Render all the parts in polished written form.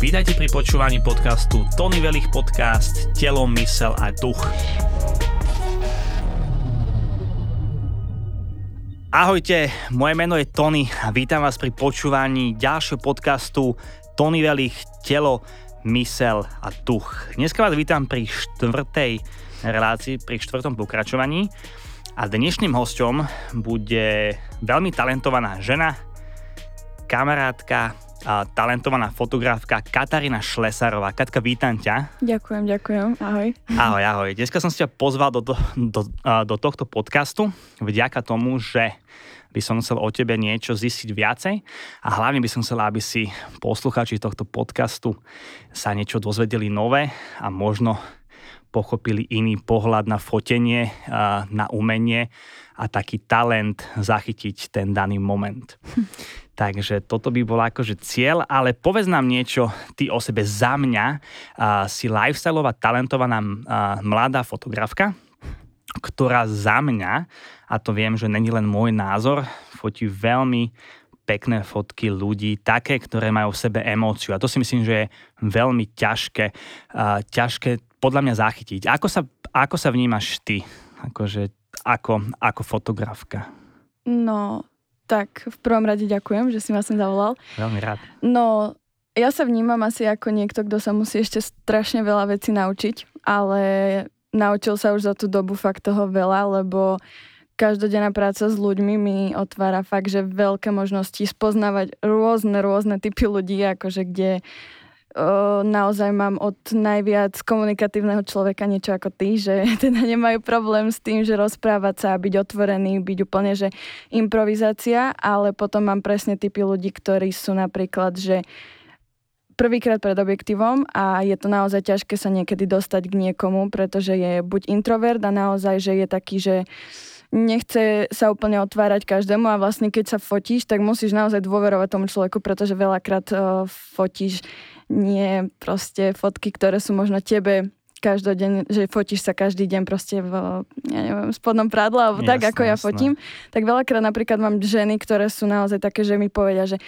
Vítajte pri počúvaní podcastu Tony Velych podcast Telo, mysel a duch. Ahojte, moje meno je Tony a vítam vás pri počúvaní ďalšieho podcastu Tony Velych Telo, mysel a duch. Dneska vás vítam pri štvrtej relácii, pri štvrtom pokračovaní a dnešným hosťom bude veľmi talentovaná žena, kamarátka, talentovaná fotografka Katarína Šlesárová. Katka, vítam ťa. Ďakujem. Ahoj. Ahoj. Dneska som si ťa pozval do tohto podcastu vďaka tomu, že by som chcel o tebe niečo zistiť viacej a hlavne by som chcela, aby si poslucháči tohto podcastu sa niečo dozvedeli nové a možno pochopili iný pohľad na fotenie, na umenie a taký talent zachytiť ten daný moment. Takže toto by bol akože cieľ, ale povedz nám niečo ty o sebe. Za mňa si lifestyleová, talentovaná mladá fotografka, ktorá za mňa, a to viem, že není len môj názor, fotí veľmi pekné fotky ľudí, také, ktoré majú v sebe emóciu. A to si myslím, že je veľmi ťažké podľa mňa zachytiť. Ako sa vnímaš ty, akože, ako fotografka? No, tak v prvom rade ďakujem, že si ma sem zavolal. Veľmi rád. No, ja sa vnímam asi ako niekto, kto sa musí ešte strašne veľa vecí naučiť, ale naučil sa už za tú dobu fakt toho veľa, lebo každodenná práca s ľuďmi mi otvára fakt, že veľké možnosti spoznávať rôzne typy ľudí, akože kde naozaj mám od najviac komunikatívneho človeka niečo ako ty, že teda nemajú problém s tým, že rozprávať sa a byť otvorený, byť úplne, že improvizácia, ale potom mám presne typy ľudí, ktorí sú napríklad, že prvýkrát pred objektívom a je to naozaj ťažké sa niekedy dostať k niekomu, pretože je buď introvert a naozaj, že je taký, že nechce sa úplne otvárať každému a vlastne keď sa fotíš, tak musíš naozaj dôverovať tomu človeku, pretože veľakrát fotíš nie proste fotky, ktoré sú možno tebe každodenné, že fotíš sa každý deň proste v, ja neviem, spodnom prádle alebo jasné, tak, ako ja fotím. Tak veľakrát napríklad mám ženy, ktoré sú naozaj také, že mi povedia, že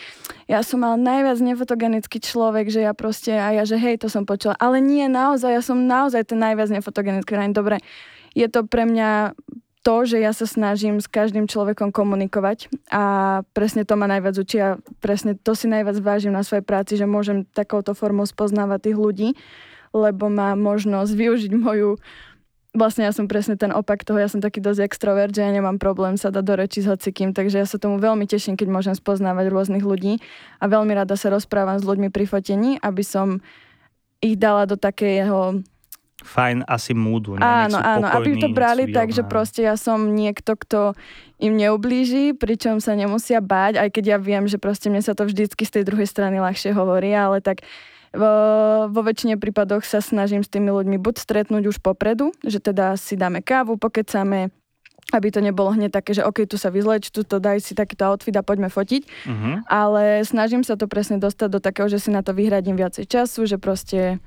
ja som mal najviac nefotogenický človek, že ja proste, a ja, že hej, to som počula, ale nie, naozaj, ja som naozaj ten najviac nefotogenický. Dobre, je to pre mňa to, že ja sa snažím s každým človekom komunikovať a presne to ma najviac učí a presne to si najviac vážim na svojej práci, že môžem takouto formou spoznávať tých ľudí, lebo má možnosť využiť moju... Vlastne ja som presne ten opak toho, ja som taký dosť extrovert, že ja nemám problém sa dať do reči s hocikým, takže ja sa tomu veľmi teším, keď môžem spoznávať rôznych ľudí a veľmi rada sa rozprávam s ľuďmi pri fotení, aby som ich dala do takého... Fajn asi múdu. Áno, aby to brali tak, že proste ja som niekto, kto im neublíži, pričom sa nemusia báť, aj keď ja viem, že proste mne sa to vždycky z tej druhej strany ľahšie hovorí, ale tak vo väčšine prípadoch sa snažím s tými ľuďmi buď stretnúť už popredu, že teda si dáme kávu, pokecáme, aby to nebolo hneď také, že okej, tu sa vyzleč, tu to daj si takýto outfit a poďme fotiť. Uh-huh. Ale snažím sa to presne dostať do takého, že si na to vyhradím viacej času, že proste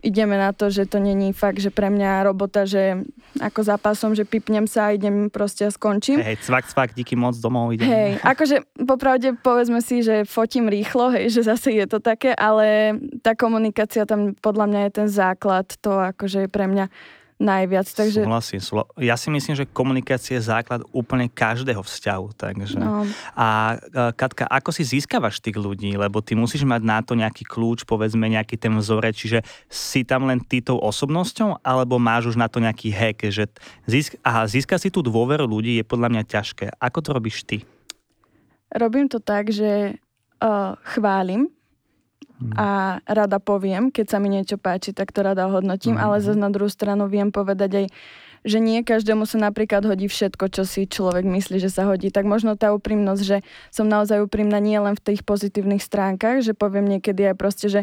ideme na to, že to není fakt, že pre mňa robota, že ako zápasom, že pipnem sa a idem proste a skončím. Hej, cvak, díky moc, domov idem. Hej, akože popravde povedzme si, že fotím rýchlo, hej, že zase je to také, ale tá komunikácia tam podľa mňa je ten základ, to akože je pre mňa najviac, takže... Súhlasím. Ja si myslím, že komunikácia je základ úplne každého vzťahu, takže... No. A Katka, ako si získavaš tých ľudí? Lebo ty musíš mať na to nejaký kľúč, povedzme nejaký ten vzorec, čiže si tam len ty tou osobnosťou, alebo máš už na to nejaký hack, že získať si tú dôveru ľudí je podľa mňa ťažké. Ako to robíš ty? Robím to tak, že chválim, a rada poviem, keď sa mi niečo páči, tak to rada hodnotím, ale zase na druhú stranu viem povedať aj, že nie každému sa napríklad hodí všetko, čo si človek myslí, že sa hodí. Tak možno tá úprimnosť, že som naozaj úprimná nie len v tých pozitívnych stránkach, že poviem niekedy aj proste, že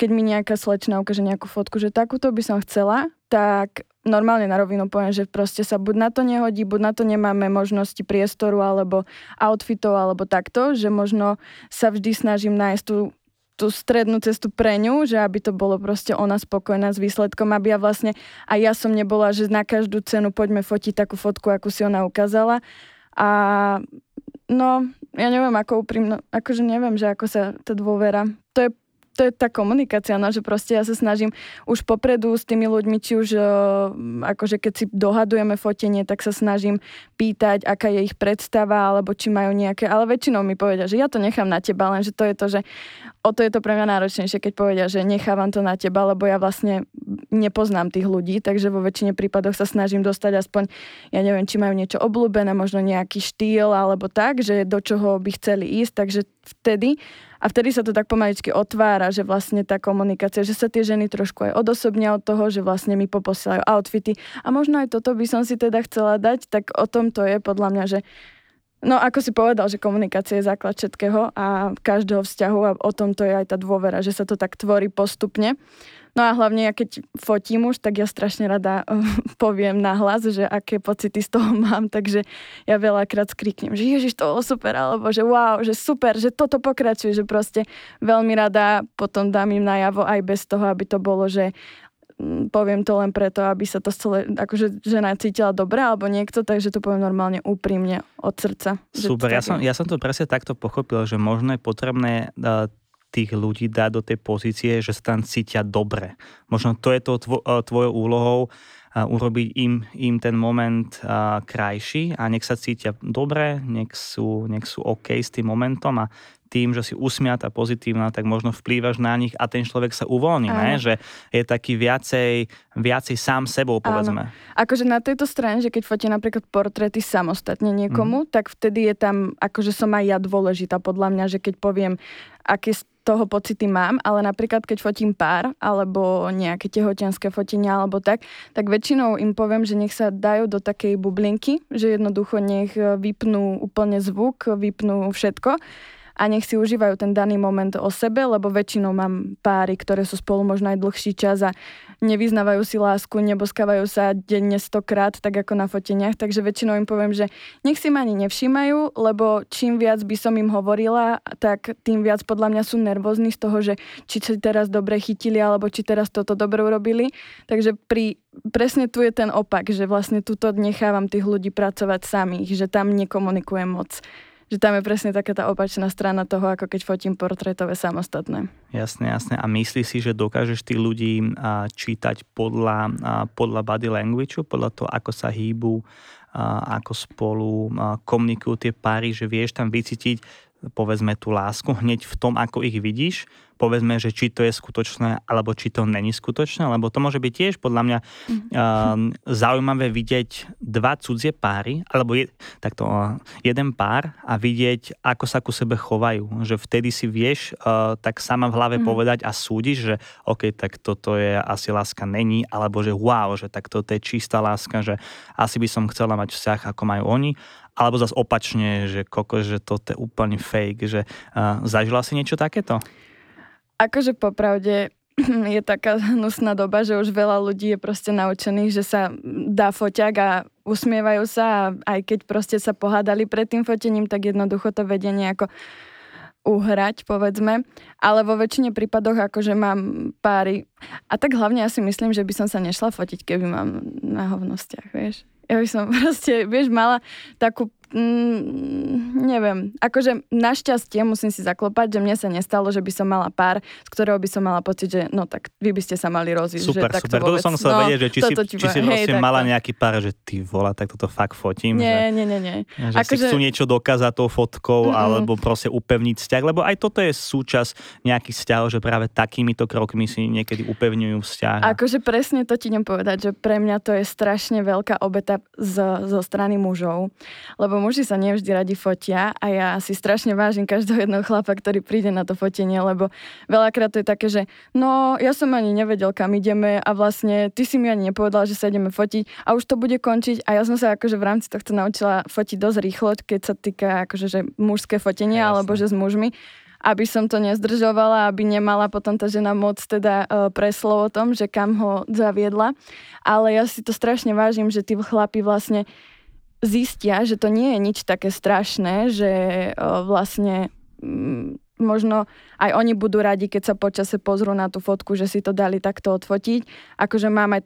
keď mi nejaká slečna ukáže nejakú fotku, že takúto by som chcela, tak normálne na rovinu poviem, že proste sa buď na to nehodí, buď na to nemáme možnosti priestoru, alebo outfitov, alebo takto, že možno sa vždy snažím nájsť tú strednú cestu pre ňu, že aby to bolo proste ona spokojná s výsledkom, aby ja vlastne, a ja som nebola, že na každú cenu poďme fotiť takú fotku, akú si ona ukázala, A no, ja neviem, ako úprimno, akože neviem, že ako sa tá dôvera, to je tá komunikácia, no, že proste ja sa snažím už popredu s tými ľuďmi, či už akože keď si dohadujeme fotenie, tak sa snažím pýtať, aká je ich predstava, alebo či majú nejaké, ale väčšinou mi povedia, že ja to nechám na teba, lenže to je to, že o to je to pre mňa náročnejšie, keď povedia, že nechávam to na teba, lebo ja vlastne nepoznám tých ľudí, takže vo väčšine prípadoch sa snažím dostať aspoň, ja neviem, či majú niečo obľúbené, možno nejaký štýl, alebo tak, že do čoho by chceli ísť, takže vtedy sa to tak pomaličky otvára, že vlastne tá komunikácia, že sa tie ženy trošku aj odosobnia od toho, že vlastne mi poposielajú outfity a možno aj toto by som si teda chcela dať, tak o tom to je podľa mňa, že no ako si povedal, že komunikácia je základ všetkého a každého vzťahu a o tom to je aj tá dôvera, že sa to tak tvorí postupne. No a hlavne ja keď fotím už, tak ja strašne rada poviem nahlas, že aké pocity z toho mám, takže ja veľakrát skriknem, že ježiš, to bolo super, alebo že wow, že super, že toto pokračuje, že proste veľmi rada potom dám im najavo aj bez toho, aby to bolo, že poviem to len preto, aby sa to celé, akože žena cítila dobre alebo niekto, takže to poviem normálne úprimne od srdca. Super, ja som to presne takto pochopil, že možno je potrebné tých ľudí dá do tej pozície, že sa tam cítia dobre. Možno to je to tvojou úlohou urobiť im ten moment krajší a nech sa cítia dobre, nech sú OK s tým momentom a tým, že si usmiatá, pozitívna, tak možno vplývaš na nich a ten človek sa uvoľní, ne? Že je taký viacej sám sebou, povedzme. Áno. Akože na tejto strane, že keď fotí napríklad portréty samostatne niekomu, tak vtedy je tam, akože som aj ja dôležitá podľa mňa, že keď poviem, aké toho pocity mám, ale napríklad keď fotím pár, alebo nejaké tehotenské fotenia, alebo tak väčšinou im poviem, že nech sa dajú do takej bublinky, že jednoducho nech vypnú úplne zvuk, vypnú všetko a nech si užívajú ten daný moment o sebe, lebo väčšinou mám páry, ktoré sú spolu možno aj dlhší čas a nevyznávajú si lásku, neboskávajú sa denne 100-krát, tak ako na foteniach, takže väčšinou im poviem, že nech si ma ani nevšímajú, lebo čím viac by som im hovorila, tak tým viac podľa mňa sú nervózni z toho, že či sa teraz dobre chytili, alebo či teraz toto dobre urobili, takže presne tu je ten opak, že vlastne tuto nechávam tých ľudí pracovať samých, že tam nekomunikujem moc. Že tam je presne taká tá opačná strana toho, ako keď fotím portrétové samostatné. Jasné. A myslíš si, že dokážeš tých ľudí čítať podľa body language, podľa toho, ako sa hýbu, ako spolu komunikujú tie páry, že vieš tam vycítiť, povedzme, tú lásku hneď v tom, ako ich vidíš, povedzme, že či to je skutočné, alebo či to není skutočné, lebo to môže byť tiež podľa mňa zaujímavé vidieť dva cudzie páry, alebo jeden pár a vidieť, ako sa ku sebe chovajú, že vtedy si vieš tak sama v hlave povedať a súdiš, že OK, tak toto je asi láska není, alebo že wow, že tak toto je čistá láska, že asi by som chcela mať vzťah, ako majú oni. Alebo zase opačne, že koko, že toto je úplne fake, že zažila si niečo takéto? Akože popravde je taká hnusná doba, že už veľa ľudí je proste naučených, že sa dá foťák a usmievajú sa a aj keď proste sa pohádali pred tým fotením, tak jednoducho to vedie nejako uhrať, povedzme, ale vo väčšine prípadoch akože mám páry a tak hlavne ja si myslím, že by som sa nešla fotiť, keby mám na hovnostiach, vieš. Ja by som proste, vieš, mala takú, neviem, akože našťastie musím si zaklopať, že mne sa nestalo, že by som mala pár, z ktorého by som mala pocit, že no tak vy by ste sa mali rozísť. Super, že, super, toto som chcel vedieť, že či si vlastne mala nejaký pár, že ty vola, tak toto fakt fotím. Nie. Že si chcú niečo dokázať tou fotkou, alebo proste upevniť vzťah, lebo aj toto je súčasť nejakých vzťahov, že práve takýmito krokmi si niekedy upevňujú vzťah. Akože presne to ti idem povedať, že pre mňa to je strašne veľká obeta zo strany mužov, lebo muži sa nevždy radi fotia a ja si strašne vážim každého jedného chlapa, ktorý príde na to fotenie, lebo veľakrát to je také, že no, ja som ani nevedel, kam ideme a vlastne ty si mi ani nepovedal, že sa ideme fotiť a už to bude končiť a ja som sa akože v rámci tohto naučila fotiť dosť rýchlo, keď sa týka akože že mužské fotenie alebo že s mužmi, aby som to nezdržovala, aby nemala potom tá žena moc teda preslo o tom, že kam ho zaviedla. Ale ja si to strašne vážim, že tí chlapi vlastne zistia, že to nie je nič také strašné, že vlastne možno aj oni budú radi, keď sa počase pozrú na tú fotku, že si to dali takto odfotiť. Akože mám aj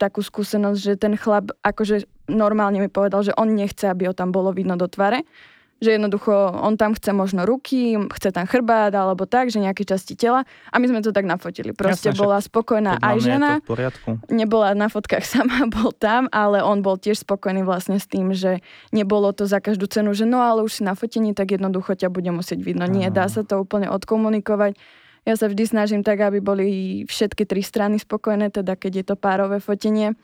takú skúsenosť, že ten chlap akože normálne mi povedal, že on nechce, aby ho tam bolo vidno do tvare. Že jednoducho on tam chce možno ruky, chce tam chrbát alebo tak, že nejaké časti tela. A my sme to tak nafotili. Proste jasne, bola spokojná aj žena. Nebola na fotkách sama, bol tam, ale on bol tiež spokojný vlastne s tým, že nebolo to za každú cenu, že no ale už si na fotení, tak jednoducho ťa bude musieť vidno. Nie, dá sa to úplne odkomunikovať. Ja sa vždy snažím tak, aby boli všetky tri strany spokojné, teda keď je to párové fotenie.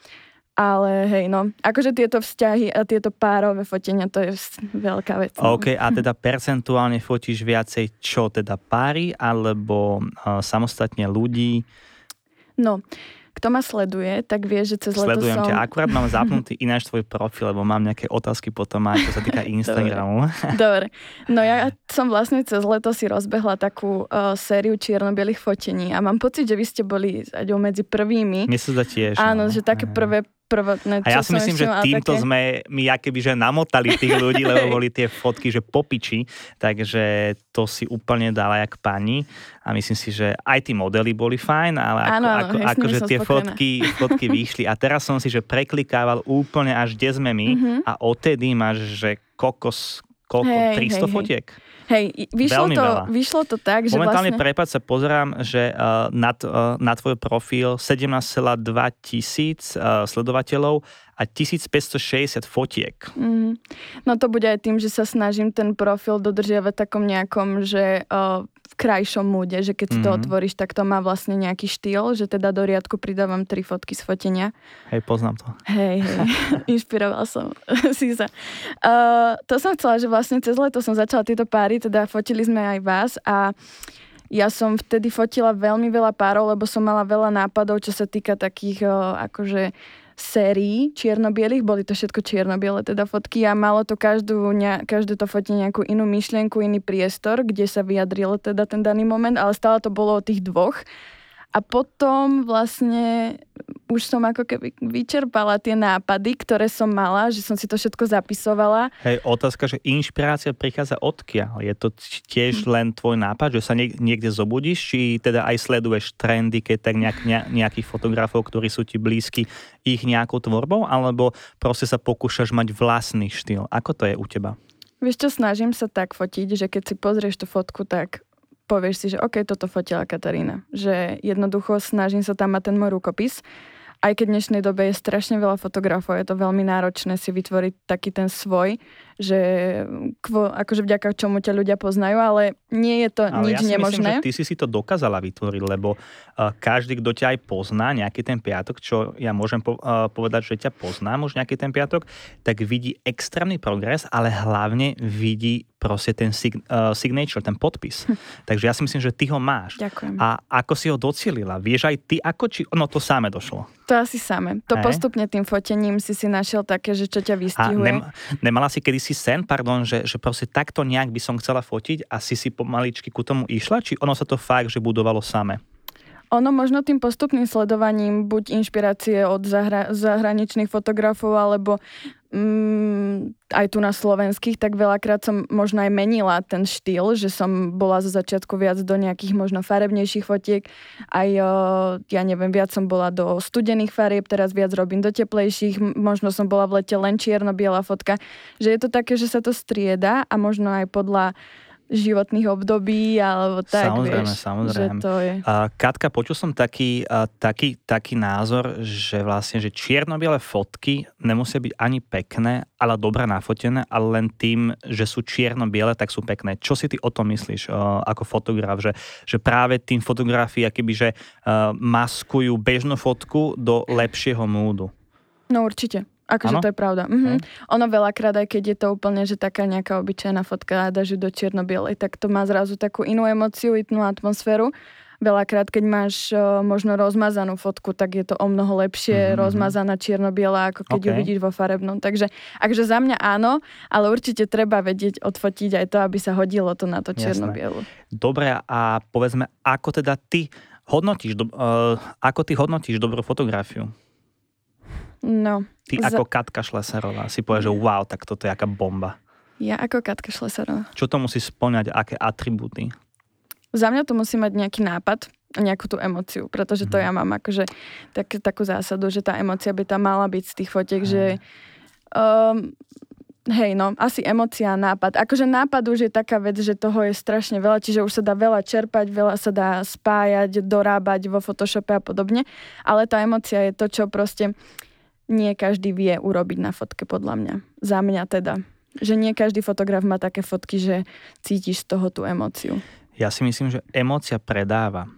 Ale hej, no, akože tieto vzťahy a tieto párové fotenia, to je veľká vec. OK, a teda percentuálne fotíš viacej čo? Teda páry alebo samostatne ľudí? No, kto ma sleduje, tak vie, že cez leto som... Sledujem ťa, akurát mám zapnutý ináč tvoj profil, lebo mám nejaké otázky potom aj, čo sa týka Instagramu. Dobre, no ja som vlastne cez leto si rozbehla takú sériu čierno-bielých fotení a mám pocit, že vy ste boli medzi prvými. Mne sa zdá tiež. Áno, že také prvotné, a ja si myslím, že týmto také... sme my akéby že namotali tých ľudí, lebo boli tie fotky, že popiči, takže to si úplne dala jak pani a myslím si, že aj tí modely boli fajn, ale akože tie fotky vyšli a teraz som si, že preklikával úplne až kde sme my a odtedy máš, že kokos, koľko? 300 fotiek? Hej, vyšlo to tak, že momentálne vlastne... prepad sa pozerám, že na tvoj profil 17,2 tisíc sledovateľov a 1560 fotiek. No to bude aj tým, že sa snažím ten profil dodržiavať takom nejakom, že v krajšom múde, že keď si to otvoríš, tak to má vlastne nejaký štýl, že teda do riadku pridávam 3 fotky z fotenia. Hej, poznám to. Hej, inšpiroval som si sa. To som chcela, že vlastne cez leto som začala tieto páry, teda fotili sme aj vás a ja som vtedy fotila veľmi veľa párov, lebo som mala veľa nápadov, čo sa týka takých akože sérií čierno-bielých, boli to všetko čierno-biele teda fotky a malo to každé to fotí nejakú inú myšlienku, iný priestor, kde sa vyjadril teda ten daný moment, ale stále to bolo o tých dvoch. A potom vlastne už som ako keby vyčerpala tie nápady, ktoré som mala, že som si to všetko zapisovala. Hej, otázka, že inšpirácia prichádza odkiaľ? Je to tiež len tvoj nápad, že sa niekde zobudíš, či teda aj sleduješ trendy, keď tak nejakých fotografov, ktorí sú ti blízky, ich nejakou tvorbou, alebo proste sa pokúšaš mať vlastný štýl? Ako to je u teba? Vieš čo, snažím sa tak fotiť, že keď si pozrieš tú fotku, tak povieš si, že OK, toto fotila Katarína. Že jednoducho snažím sa tam mať ten môj rukopis. Aj keď v dnešnej dobe je strašne veľa fotografov, je to veľmi náročné si vytvoriť taký ten svoj, že akože vďaka čomu ťa ľudia poznajú, ale nie je to nič nemožné. Ale ja si myslím, že ty si to dokázala vytvoriť, lebo každý, kto ťa aj pozná, nejaký ten piatok, čo ja môžem povedať, že ťa poznám už nejaký ten piatok, tak vidí extrémny progres, ale hlavne vidí proste ten signature, ten podpis. Takže ja si myslím, že ty ho máš. Ďakujem. A ako si ho docielila? Vieš aj ty, no to samé došlo. To asi samé. To postupne tým fotením si našiel také, že čo ťa vystihuje. A nemala si kedysi sen, že proste takto nejak by som chcela fotiť a si pomaličky ku tomu išla? Či ono sa to fakt, že budovalo samé? Ono možno tým postupným sledovaním buď inšpirácie od zahraničných fotografov, alebo aj tu na slovenských, tak veľakrát som možno aj menila ten štýl, že som bola zo začiatku viac do nejakých možno farebnejších fotiek, aj viac som bola do studených farieb, teraz viac robím do teplejších, možno som bola v lete len čierno-biela fotka, že je to také, že sa to strieda a možno aj podľa životných období, alebo tak, samozrejme, vieš. Samozrejme. Že to je. Katka, počul som taký názor, že vlastne, že čierno-biele fotky nemusia byť ani pekné, ale dobre nafotené, ale len tým, že sú čierno-biele, tak sú pekné. Čo si ty o tom myslíš ako fotograf? Že práve tým fotografii akoby, že maskujú bežnú fotku do lepšieho múdu? No určite. Akože to je pravda. Ono veľakrát, aj keď je to úplne, že taká nejaká obyčajná fotka a dáš ju do čierno-bielej, tak to má zrazu takú inú emóciu, inú atmosféru. Veľakrát, keď máš možno rozmazanú fotku, tak je to o mnoho lepšie rozmazaná čierno-biela, ako keď ju vidíš vo farebnom. Takže akže za mňa áno, ale určite treba vedieť odfotiť aj to, aby sa hodilo to na to čierno-bielu. Dobre, a povedzme, ako teda ty hodnotíš, dobrú fotografiu? No. Ty ako Katka Šlesárová si povieš, že wow, tak toto je aká bomba. Ja ako Katka Šlesárová. Čo to musí spĺňať, aké atribúty? Za mňa to musí mať nejaký nápad, nejakú tú emóciu, pretože to ja mám akože takú zásadu, že tá emócia by tam mala byť z tých fotiek, že hej, no, asi emócia, nápad. Akože nápad už je taká vec, že toho je strašne veľa, čiže už sa dá veľa čerpať, veľa sa dá spájať, dorábať vo Photoshope a podobne, ale tá emócia je to, čo proste nie každý vie urobiť na fotke, podľa mňa. Za mňa teda. Že nie každý fotograf má také fotky, že cítiš z toho tú emóciu. Ja si myslím, že emócia predáva.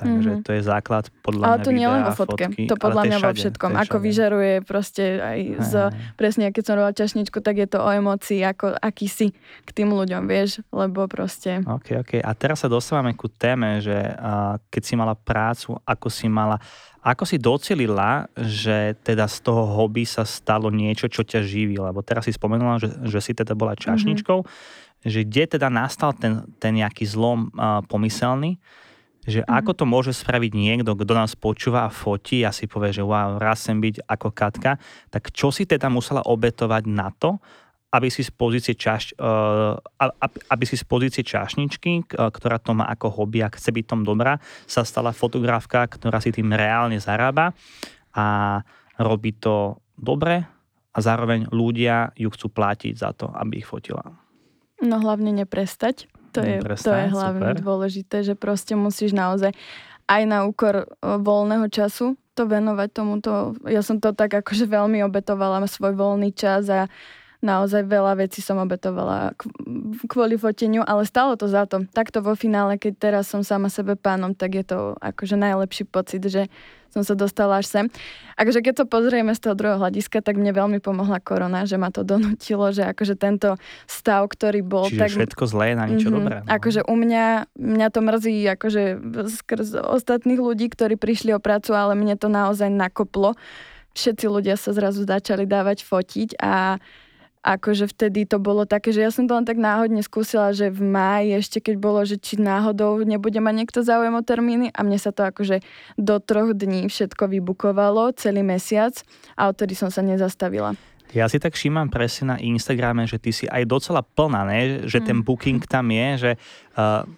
Takže to je základ podľa mňa videa a fotky. Ale to nie len vo fotke, to podľa mňa vo všetkom. Ako vyžaruje proste aj z... Presne, keď som robila čašničku, tak je to o emócii, ako aký si k tým ľuďom, vieš, lebo proste... OK. A teraz sa dostávame ku téme, že keď si mala prácu, ako si docelila, že teda z toho hobby sa stalo niečo, čo ťa živí? Lebo teraz si spomenula, že si teda bola čašničkou, že kde teda nastal ten nejaký zlom pomyselný, že ako to môže spraviť niekto, kto nás počúva a fotí a si povie, že wow, raz sem byť ako Katka, tak čo si teda musela obetovať na to, aby si z pozície čašničky, ktorá to má ako hobby a chce byť tom dobrá, sa stala fotografka, ktorá si tým reálne zarába a robí to dobre a zároveň ľudia ju chcú platiť za to, aby ich fotila. No hlavne neprestať. To je hlavne dôležité, že proste musíš naozaj aj na úkor voľného času to venovať tomuto. Ja som to tak akože veľmi obetovala svoj voľný čas a naozaj veľa vecí som obetovala kvôli foteniu, ale stalo to za to. Takto vo finále, keď teraz som sama sebe pánom, tak je to akože najlepší pocit, že som sa dostala až sem. Akože keď to pozrieme z toho druhého hľadiska, tak mne veľmi pomohla korona, že ma to donútilo, že akože tento stav, ktorý bol... Čiže tak... všetko zlé na niečo dobré. No. Akože u mňa to mrzí akože skrz ostatných ľudí, ktorí prišli o prácu, ale mne to naozaj nakoplo. Všetci ľudia sa zrazu začali dávať fotiť a akože vtedy to bolo také, že ja som to len tak náhodne skúsila, že v máji ešte keď bolo, že či náhodou nebude mať niekto záujem o termíny a mne sa to akože do 3 dní všetko vybukovalo, celý mesiac a odtedy som sa nezastavila. Ja si tak všímam presne na Instagrame, že ty si aj docela plná, ne? Že ten booking tam je, že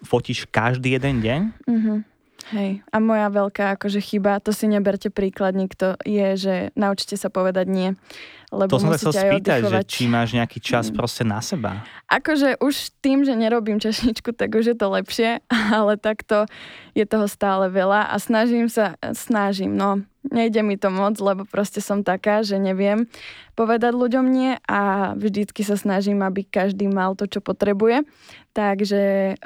fotíš každý jeden deň. Hej, a moja veľká akože chyba, to si neberte príklad, nikto je, že naučte sa povedať nie, lebo musíte aj oddychovať. To som sa chcel spýtať, že či máš nejaký čas proste na seba. Akože už tým, že nerobím čašničku, tak už je to lepšie, ale takto je toho stále veľa a snažím, no nejde mi to moc, lebo proste som taká, že neviem povedať ľuďom nie a vždycky sa snažím, aby každý mal to, čo potrebuje, takže...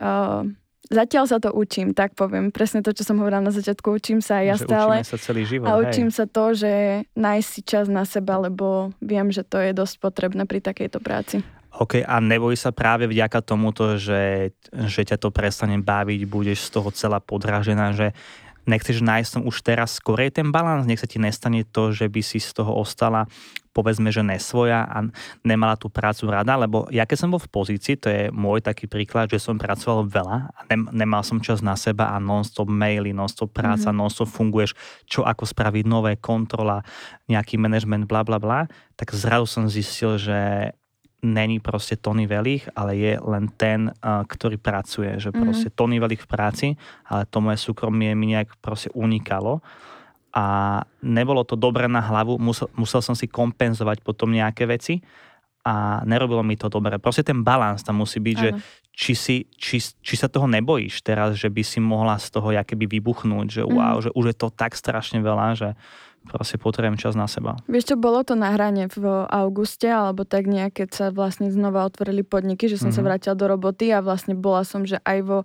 Zatiaľ sa to učím, tak poviem. Presne to, čo som hovorila na začiatku, učím sa aj ja stále. Učíme sa celý život. A učím sa to, že nájsť si čas na seba, lebo viem, že to je dosť potrebné pri takejto práci. OK, a neboj sa práve vďaka tomuto, že ťa to prestane baviť, budeš z toho celá podrážená, že nechceš nájsť už teraz skorej ten balans, nech sa ti nestane to, že by si z toho ostala, povedzme, že nesvoja a nemala tú prácu rada, lebo ja keď som bol v pozícii, to je môj taký príklad, že som pracoval veľa a nemal som čas na seba a non-stop maily, non-stop práca, non-stop funguješ, čo ako spraviť nové, kontrola, nejaký management, blablabla, tak zrazu som zistil, že není proste Tony Velych, ale je len ten, ktorý pracuje, že proste Tony Velych v práci, ale to moje súkromie mi nejak proste unikalo. A nebolo to dobre na hlavu, musel som si kompenzovať potom nejaké veci a nerobilo mi to dobre. Proste ten balans tam musí byť, že či sa toho nebojíš teraz, že by si mohla z toho jakoby vybuchnúť, že wow, že už je to tak strašne veľa, že proste potrebujem čas na seba. Vieš čo, bolo to na hrane v auguste, alebo tak nejak, keď sa vlastne znova otvorili podniky, že som sa vrátila do roboty a vlastne bola som, že aj vo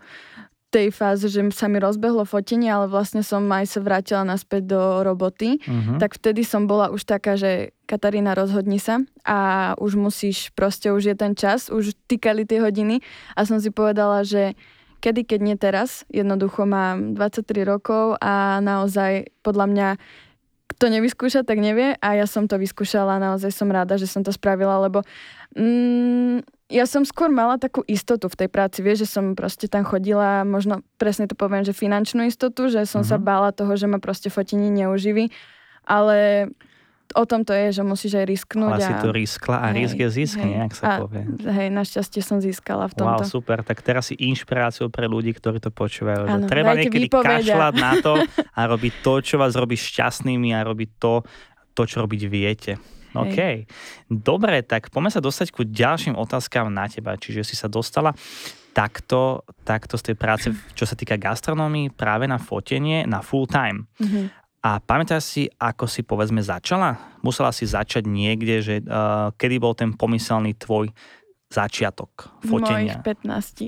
tej fáze, že sa mi rozbehlo fotenie, ale vlastne som aj sa vrátila naspäť do roboty, tak vtedy som bola už taká, že Katarína, rozhodni sa a už musíš, proste už je ten čas, už tikali tie hodiny a som si povedala, že kedy, keď nie teraz, jednoducho mám 23 rokov a naozaj podľa mňa to nevyskúša, tak nevie a ja som to vyskúšala a naozaj som rada, že som to spravila, lebo ja som skôr mala takú istotu v tej práci, vieš, že som proste tam chodila, možno presne to poviem, že finančnú istotu, že som sa bála toho, že ma proste fotenie neuživí, ale o tom to je, že musíš aj risknúť. Ale si to riskla a risk je zisk, nejak sa povie. Hej, našťastie som získala v tomto. Wow, super, tak teraz si inšpiráciou pre ľudí, ktorí to počúvajú. Áno, treba niekedy kašľať na to a robiť to, čo vás robí šťastnými a robiť to čo robiť viete. OK. Dobre, tak poďme sa dostať ku ďalším otázkám na teba. Čiže si sa dostala takto z tej práce, čo sa týka gastronómie, práve na fotenie, na full time. Mhm. A pamätáš si, ako si povedzme začala? Musela si začať niekde, že kedy bol ten pomyselný tvoj začiatok fotenia? Mojich 15.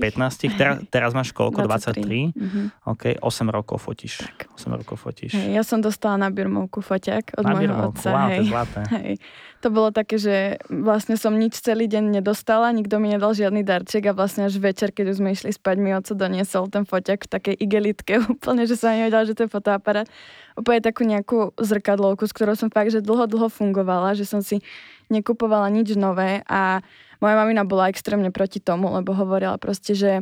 Teraz máš koľko? 23? Mm-hmm. OK, 8 rokov fotíš. Tak. 8 rokov fotíš. Hej, ja som dostala na birmovku foťák od môjho otca. Wow, to je zlaté. Hej. To bolo také, že vlastne som nič celý deň nedostala, nikto mi nedal žiadny darček a vlastne až večer, keď už sme išli spať, mi otco doniesol ten foťak v takej igelitke úplne, že som ani nevedela, že to je fotoaparát. Úplne takú nejakú zrkadlovku, s ktorou som fakt, že dlho fungovala, že som si nekupovala nič nové a moja mamina bola extrémne proti tomu, lebo hovorila proste, že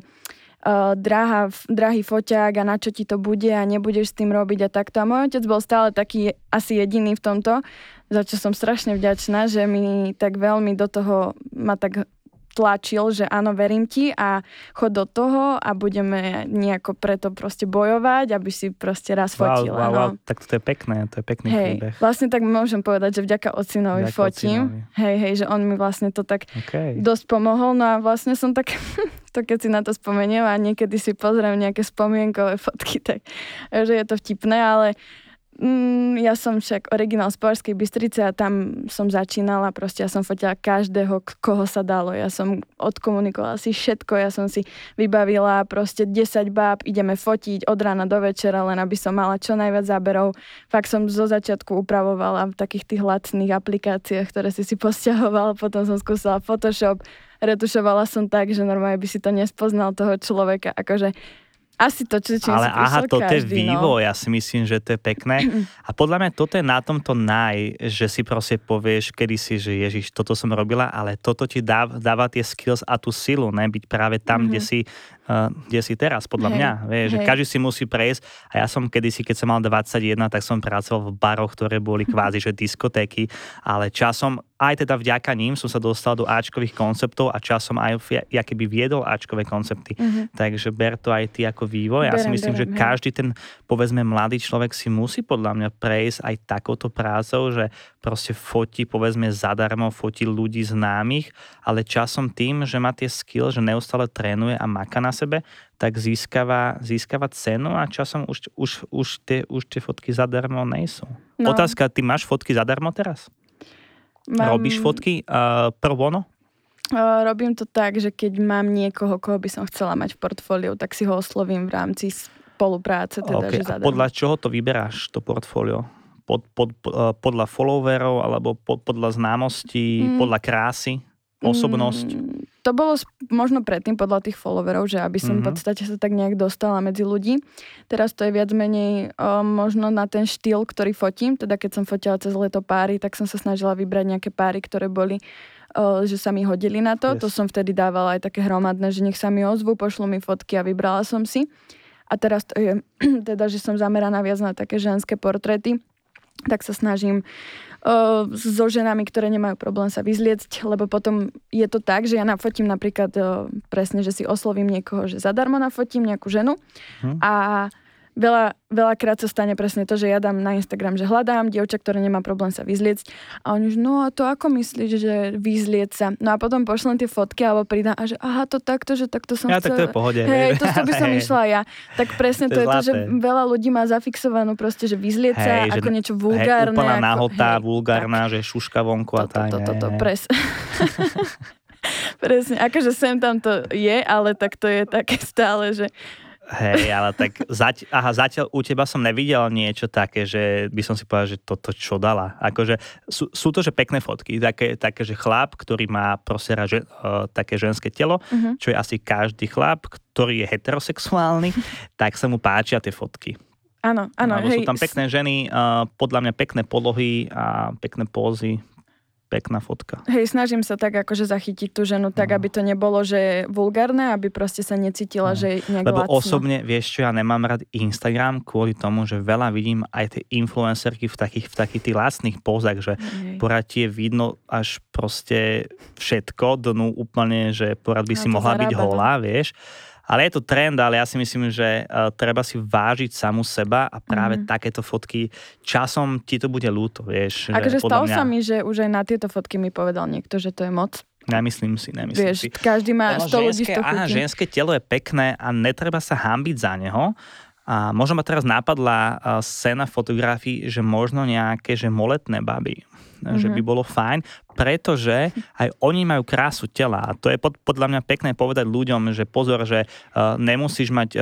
drahý foťák a na čo ti to bude a nebudeš s tým robiť a takto. A môj otec bol stále taký asi jediný v tomto, za čo som strašne vďačná, že mi tak veľmi do toho ma tak tlačil, že áno, verím ti a chod do toho a budeme nejako preto proste bojovať, aby si proste raz fotila. Wow. Tak to je pekné, to je pekný príbeh. Vlastne tak môžem povedať, že vďaka ocinovi fotím. Hej, že on mi vlastne to tak dosť pomohol, no a vlastne som tak, to keď si na to spomeniem a niekedy si pozriem nejaké spomienkové fotky, tak že je to vtipné, ale ja som však originál z Považskej Bystrice a tam som začínala, proste ja som fotila každého, koho sa dalo. Ja som odkomunikovala si všetko, ja som si vybavila proste 10 báb, ideme fotiť od rána do večera, len aby som mala čo najviac záberov. Fakt som zo začiatku upravovala v takých tých lacných aplikáciách, ktoré si posťahovala, potom som skúsala Photoshop, retušovala som tak, že normálne by si to nespoznal toho človeka, akože asi to, čo ale aha, toto je vývoj, ja si myslím, že to je pekné. A podľa mňa toto je na tomto že si proste povieš kedysi, že Ježiš, toto som robila, ale toto ti dáva tie skills a tú silu, ne? Byť práve tam, kde si teraz, podľa mňa. Vieš, že každý si musí prejsť. A ja som kedysi, keď som mal 21, tak som pracoval v baroch, ktoré boli kvázi, že diskotéky, ale časom aj teda vďaka ním som sa dostal do Ačkových konceptov a časom aj keby viedol Ačkové koncepty. Takže ber to aj ty ako vývoj. Ja si myslím, že každý ten, povedzme, mladý človek si musí podľa mňa prejsť aj takouto prácou, že proste fotí, povedzme, zadarmo, fotí ľudí známych, ale časom tým, že má tie skill, že neustále trénuje a maká na sebe, tak získava cenu a časom už tie fotky zadarmo nejsú. No. Otázka, ty máš fotky zadarmo teraz? Robíš fotky pro bono? Robím to tak, že keď mám niekoho, koho by som chcela mať v portfóliu, tak si ho oslovím v rámci spolupráce. Teda, že a podľa čoho to vyberáš, to portfólio? Podľa followerov, alebo podľa známostí, podľa krásy, osobnosť? To bolo možno predtým podľa tých followerov, že aby som v podstate sa tak nejak dostala medzi ľudí. Teraz to je viac menej možno na ten štýl, ktorý fotím. Teda keď som fotila cez leto páry, tak som sa snažila vybrať nejaké páry, ktoré boli, že sa mi hodili na to. Yes. To som vtedy dávala aj také hromadné, že nech sa mi ozvu, pošlu mi fotky a vybrala som si. A teraz to je teda, že som zameraná viac na také ženské portréty. Tak sa snažím so ženami, ktoré nemajú problém sa vyzliecť, lebo potom je to tak, že ja nafotím napríklad presne, že si oslovím niekoho, že zadarmo nafotím nejakú ženu a veľakrát sa stane presne to, že ja dám na Instagram, že hľadám dievča, ktoré nemá problém sa vyzliecť a oni už, no a to ako myslíš, že vyzliec sa? No a potom pošlem tie fotky alebo pridám a že aha, to takto, že takto som chcela. Ja tak to je pohode. Hej, to by som išla ja. Tak presne to je to, že veľa ľudí má zafixovanú proste, že vyzliec sa ako niečo vulgárne. Úplná nahota, vulgárna, že šuška vonku a tá. Toto, presne. Presne, akože sem tam to je, ale tak to je také stále, že hej, ale tak zatiaľ u teba som nevidel niečo také, že by som si povedal, že toto čo dala. Akože sú to, že pekné fotky, také že chlap, ktorý má proste také ženské telo, čo je asi každý chlap, ktorý je heterosexuálny, tak sa mu páčia tie fotky. Áno. Sú tam pekné ženy, podľa mňa pekné polohy a pekné pózy. pekná fotka. Hej, snažím sa tak akože zachytiť tú ženu tak, aby to nebolo, že vulgárne, aby proste sa necítila, že je nejak lebo lacno. Osobne, vieš čo, ja nemám rád Instagram kvôli tomu, že veľa vidím aj tie influencerky v takých tých lacných pozách, že porad ti je vidno až proste všetko, dnu úplne, že porad by si mohla byť holá, vieš. Ale je to trend, ale ja si myslím, že treba si vážiť samú seba a práve takéto fotky, časom ti to bude ľúto, vieš. Akože stalo sa mi, že už aj na tieto fotky mi povedal niekto, že to je moc. Nemyslím si. Vieš, každý má 100 ľudí v to chutí. Áno, ženské telo je pekné a netreba sa hanbiť za neho. A možno ma teraz napadla scéna fotografií, že možno nejaké, že moletné baby. Že by bolo fajn, pretože aj oni majú krásu tela. A to je podľa mňa pekné povedať ľuďom, že pozor, že nemusíš mať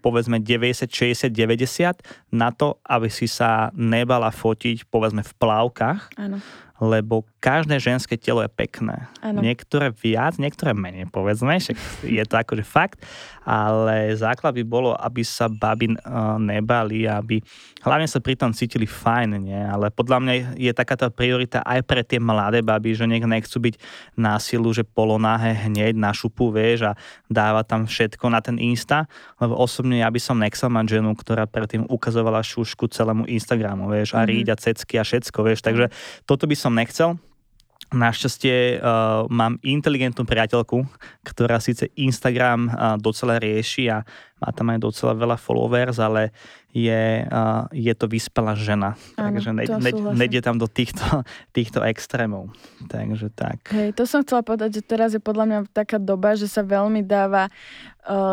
povedzme 90, 60, 90 na to, aby si sa nebala fotiť povedzme v plavkách. Áno. Lebo každé ženské telo je pekné. Ano. Niektoré viac, niektoré menej, povedzme, však je to akože fakt, ale základ by bolo, aby sa baby nebali, aby hlavne sa pri tom cítili fajn, nie? Ale podľa mňa je taká tá priorita aj pre tie mladé baby, že niekto nechcú byť na silu, že polonáhe hneď na šupu, vieš, a dáva tam všetko na ten Insta, lebo osobne ja by som nechcel mať ženu, ktorá predtým ukazovala šušku celému Instagramu, vieš, a ríď a cecky a všetko, vieš, takže toto by som nechcel. Našťastie mám inteligentnú priateľku, ktorá síce Instagram docela rieši a má tam aj docela veľa followers, ale je to vyspelá žena. Áno, takže nejde tam do týchto extrémov. Takže tak. Hej, to som chcela povedať, že teraz je podľa mňa taká doba, že sa veľmi dáva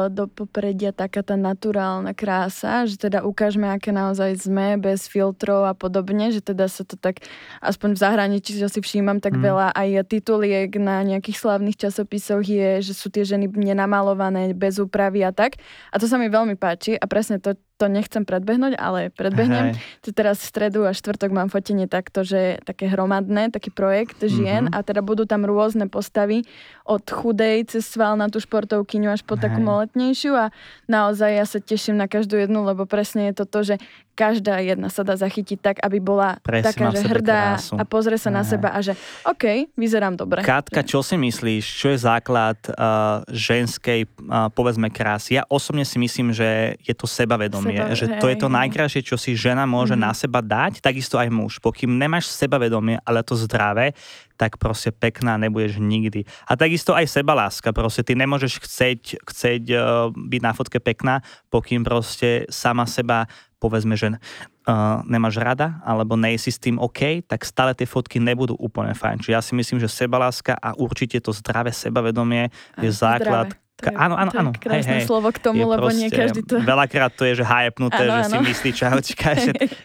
do popredia taká tá naturálna krása, že teda ukážme, aké naozaj sme, bez filtrov a podobne, že teda sa to tak, aspoň v zahraničí, že si všímam tak veľa, aj tituliek na nejakých slávnych časopisoch je, že sú tie ženy nenamalované, bez úpravy a tak. A to sa mi veľmi páči a presne to nechcem predbehnúť, ale predbehnem. To teraz v stredu a štvrtok mám fotenie takto, že také hromadné, taký projekt žien a teda budú tam rôzne postavy od chudej cez svalnatú športovkyňu až po takú moletnejšiu a naozaj ja sa teším na každú jednu, lebo presne je to to, že každá jedna sa dá zachytiť tak, aby bola presne, taká, že hrdá krásu. A pozrie sa na seba a že OK, vyzerám dobre. Katka, čo si myslíš? Čo je základ ženskej, povedzme, krásy? Ja osobne si myslím, že je to sebavedomie. Že to je to najkrajšie, čo si žena môže na seba dať. Takisto aj muž. Pokým nemáš sebavedomie, ale to zdravé, tak proste pekná nebudeš nikdy. A takisto aj sebaláska. Proste ty nemôžeš chceť byť na fotke pekná, pokým proste sama seba, povedzme, že nemáš rada, alebo nejsi s tým OK, tak stále tie fotky nebudú úplne fajn. Čiže ja si myslím, že sebaláska a určite to zdravé sebavedomie je základ. Áno. Krásne slovo k tomu, lebo nie každý to... Veľakrát to je, že hypnuté, že si myslí čahočka,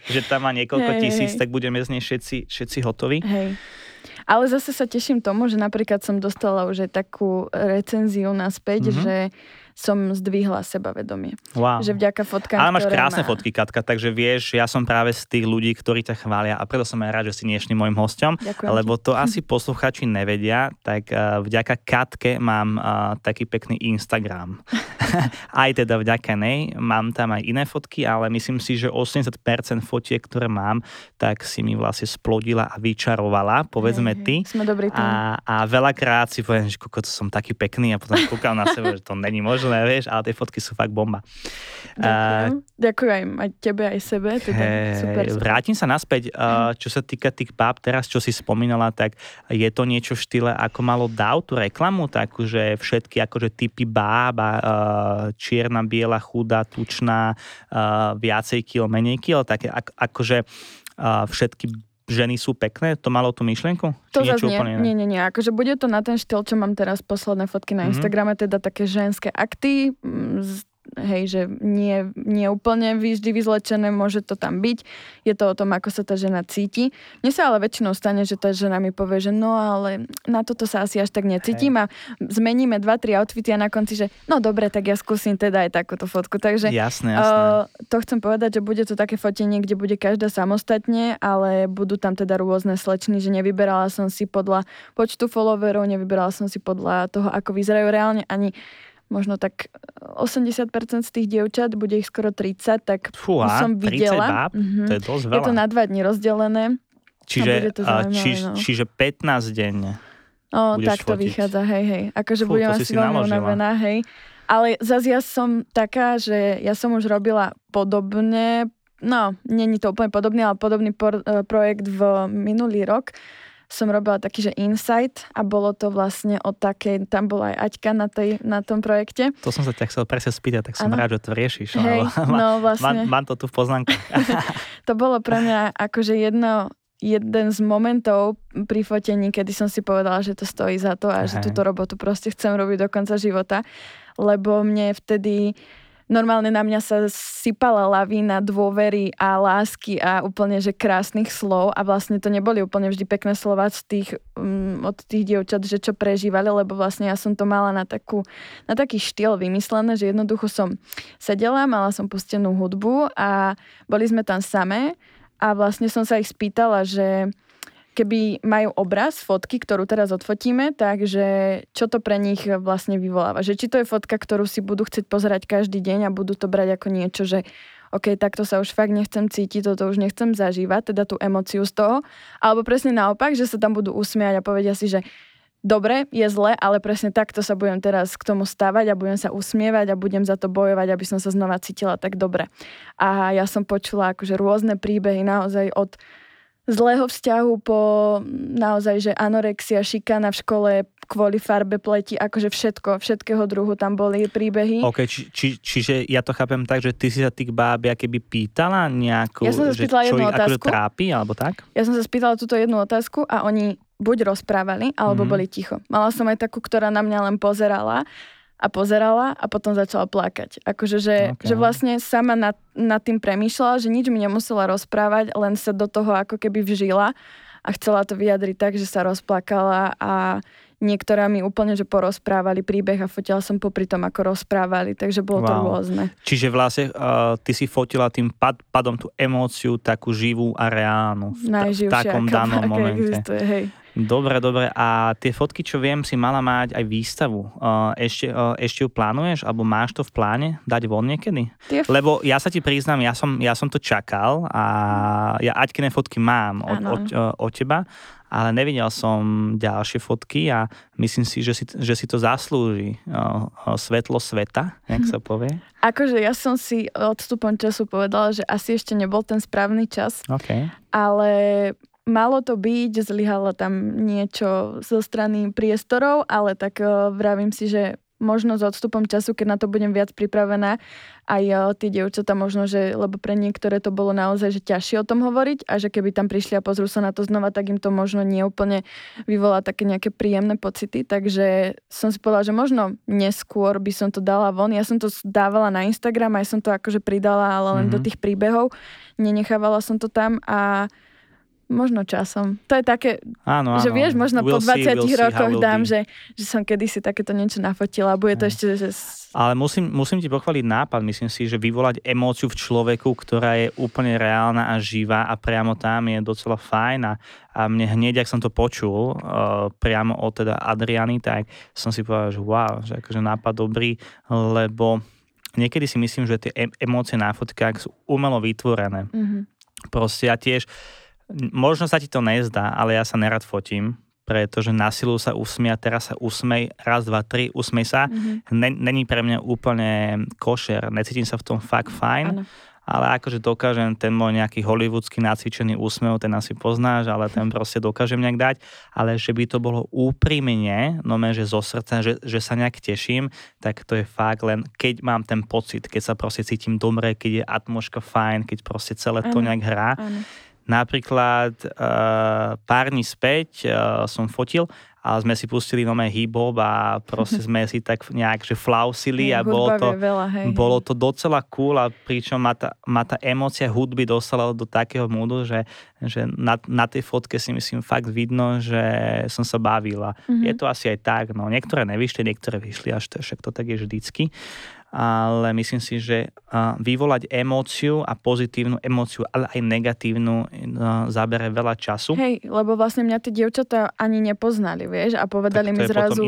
že tam má niekoľko tisíc, tak budeme z nej všetci hotoví. Hej. Ale zase sa teším tomu, že napríklad som dostala už aj takú recenziu naspäť, že som zdvihla sebavedomie. Wow. Že vďaka fotkám, ale máš krásne fotky, Katka, takže vieš, ja som práve z tých ľudí, ktorí ťa chvália a preto som aj rád, že si dnešným môjim hosťom. Ďakujem. Lebo to asi posluchači nevedia, tak vďaka Katke mám taký pekný Instagram. Aj teda vďaka nej. Mám tam aj iné fotky, ale myslím si, že 80% fotiek, ktoré mám, tak si mi vlastne splodila a vyčarovala, povedzme ty. Sme dobrý tým. A veľakrát si poviem, že koko, som taký pekný a potom kúkam na seba, že to není možné. Nevieš, ale tie fotky sú fakt bomba. Ďakujem aj tebe, aj sebe. Teda super. Vrátim sa naspäť, čo sa týka tých báb, teraz čo si spomínala, tak je to niečo v štýle, ako malo dáv tú reklamu, takú, že všetky akože typy báb, čierna, biela, chudá, tučná, viacej kilo, menej kilo, také akože všetky ženy sú pekné? To malo tú myšlienku? To zase nie. Akože bude to na ten štýl, čo mám teraz posledné fotky na Instagrame, teda také ženské akty, hej, že nie úplne vždy vyzlečené, môže to tam byť. Je to o tom, ako sa tá žena cíti. Mne sa ale väčšinou stane, že tá žena mi povie, že no ale na toto sa asi až tak necítim a zmeníme 2-3 outfity a na konci, že no dobre, tak ja skúsim teda aj takúto fotku. Takže jasné. To chcem povedať, že bude to také fotenie, kde bude každá samostatne, ale budú tam teda rôzne slečny, že nevyberala som si podľa počtu followerov, nevyberala som si podľa toho, ako vyzerajú reálne, ani možno tak 80% z tých dievčat, bude ich skoro 30, tak som videla. 30 báb? To je dosť veľa. Je to na 2 dni rozdelené. Čiže 15 denne. O, tak to vychádza, hej. Akože budem asi veľmi unavená, hej. Ale zase ja som taká, že ja som už robila podobne, no, nie je to úplne podobné, ale podobný projekt v minulý rok. Som robila taký, že Insight a bolo to vlastne o takej, tam bola aj Aťka na tom projekte. To som sa ťa chcel presne spýtať, tak som rád, že to riešiš. Hej, no vlastne. Mám to tu v poznámkach. To bolo pre mňa akože jeden z momentov pri fotení, kedy som si povedala, že to stojí za to a že túto robotu proste chcem robiť do konca života, lebo mne vtedy normálne na mňa sa sypala lavína dôvery a lásky a úplne, že krásnych slov a vlastne to neboli úplne vždy pekné slova od tých dievčat, že čo prežívali, lebo vlastne ja som to mala na taký štýl vymyslené, že jednoducho som sedela, mala som pustenú hudbu a boli sme tam samé a vlastne som sa ich spýtala, že keby majú obraz fotky, ktorú teraz odfotíme, takže čo to pre nich vlastne vyvoláva. Že či to je fotka, ktorú si budú chcieť pozerať každý deň a budú to brať ako niečo, že OK, takto sa už fakt nechcem cítiť, toto už nechcem zažívať, teda tú emóciu z toho. Alebo presne naopak, že sa tam budú usmiať a povedia si, že dobre, je zle, ale presne takto sa budem teraz k tomu stavať a budem sa usmievať a budem za to bojovať, aby som sa znova cítila tak dobre. A ja som počula akože rôzne príbehy naozaj od zlého vzťahu po naozaj, že anorexia, šikana v škole kvôli farbe pleti, akože všetkého druhu tam boli príbehy. OK, čiže ja to chápem tak, že ty si sa tých báb keby pýtala nejakú, ja som sa že čo ich akože trápi, alebo tak? Ja som sa spýtala túto jednu otázku a oni buď rozprávali, alebo boli ticho. Mala som aj takú, ktorá na mňa len pozerala a potom začala plakať. Akože, že vlastne sama nad tým premýšľala, že nič mi nemusela rozprávať, len sa do toho ako keby vžila a chcela to vyjadriť tak, že sa rozplakala a niektorá mi úplne, že porozprávali príbeh a fotila som popri tom, ako rozprávali, takže bolo to rôzne. Čiže vlastne ty si fotila tým padom tú emóciu takú živú a reálnu v takom danom momente. Existuje, hej. Dobre. A tie fotky, čo viem, si mala mať aj výstavu. Ešte ju plánuješ? Alebo máš to v pláne dať von niekedy? Lebo ja sa ti priznám, ja som to čakal a ja Aťkine fotky mám od teba, ale nevidel som ďalšie fotky a myslím si, že si to zaslúži svetlo sveta, jak sa povie. Akože ja som si odstupom času povedala, že asi ešte nebol ten správny čas, ale malo to byť, zlyhalo tam niečo zo strany priestorov, ale tak vravím si, že možno s odstupom času, keď na to budem viac pripravená, aj tie dievčatá možno, že, lebo pre niektoré to bolo naozaj že ťažšie o tom hovoriť a že keby tam prišli a pozrú sa na to znova, tak im to možno neúplne vyvolá také nejaké príjemné pocity, takže som si povedala, že možno neskôr by som to dala von. Ja som to dávala na Instagram, aj som to akože pridala, ale len do tých príbehov. Nenechávala som to tam a možno časom. To je také, že vieš, možno po 20 rokoch dám, že som kedysi takéto niečo nafotila. Bude to ešte, že... Ale musím ti pochváliť nápad. Myslím si, že vyvolať emóciu v človeku, ktorá je úplne reálna a živá a priamo tam je docela fajn. A mne hneď, ak som to počul, priamo od teda Adriany, tak som si povedal, že wow, že akože nápad dobrý, lebo niekedy si myslím, že tie emócie na fotkách sú umelo vytvorené. Proste ja tiež... Možno sa ti to nezdá, ale ja sa nerad fotím, pretože na silu sa usmia, teraz sa usmej, raz, dva, tri, usmej sa. Není pre mňa úplne košer, necítim sa v tom fakt fajn, ale akože dokážem ten môj nejaký hollywoodský nacvičený úsmev, ten asi poznáš, ale ten proste dokážem nejak dať, ale že by to bolo úprimne, že zo srdca, že sa nejak teším, tak to je fakt len, keď mám ten pocit, keď sa proste cítim dobre, keď je atmosféra fajn, keď proste celé to nejak hrá. Napríklad pár dní späť som fotil a sme si pustili hip-hop a proste sme si tak nejak že flausili a bolo to docela cool a pričom ma tá emócia hudby dostala do takého múdu, že na tej fotke si myslím fakt vidno, že som sa bavila. Je to asi aj tak, niektoré nevyšli, niektoré vyšli, až to však to tak je vždycky. Ale myslím si, že vyvolať emóciu a pozitívnu emóciu, ale aj negatívnu zabere veľa času. Hej, lebo vlastne mňa tie dievčatá ani nepoznali, vieš, a povedali mi zrazu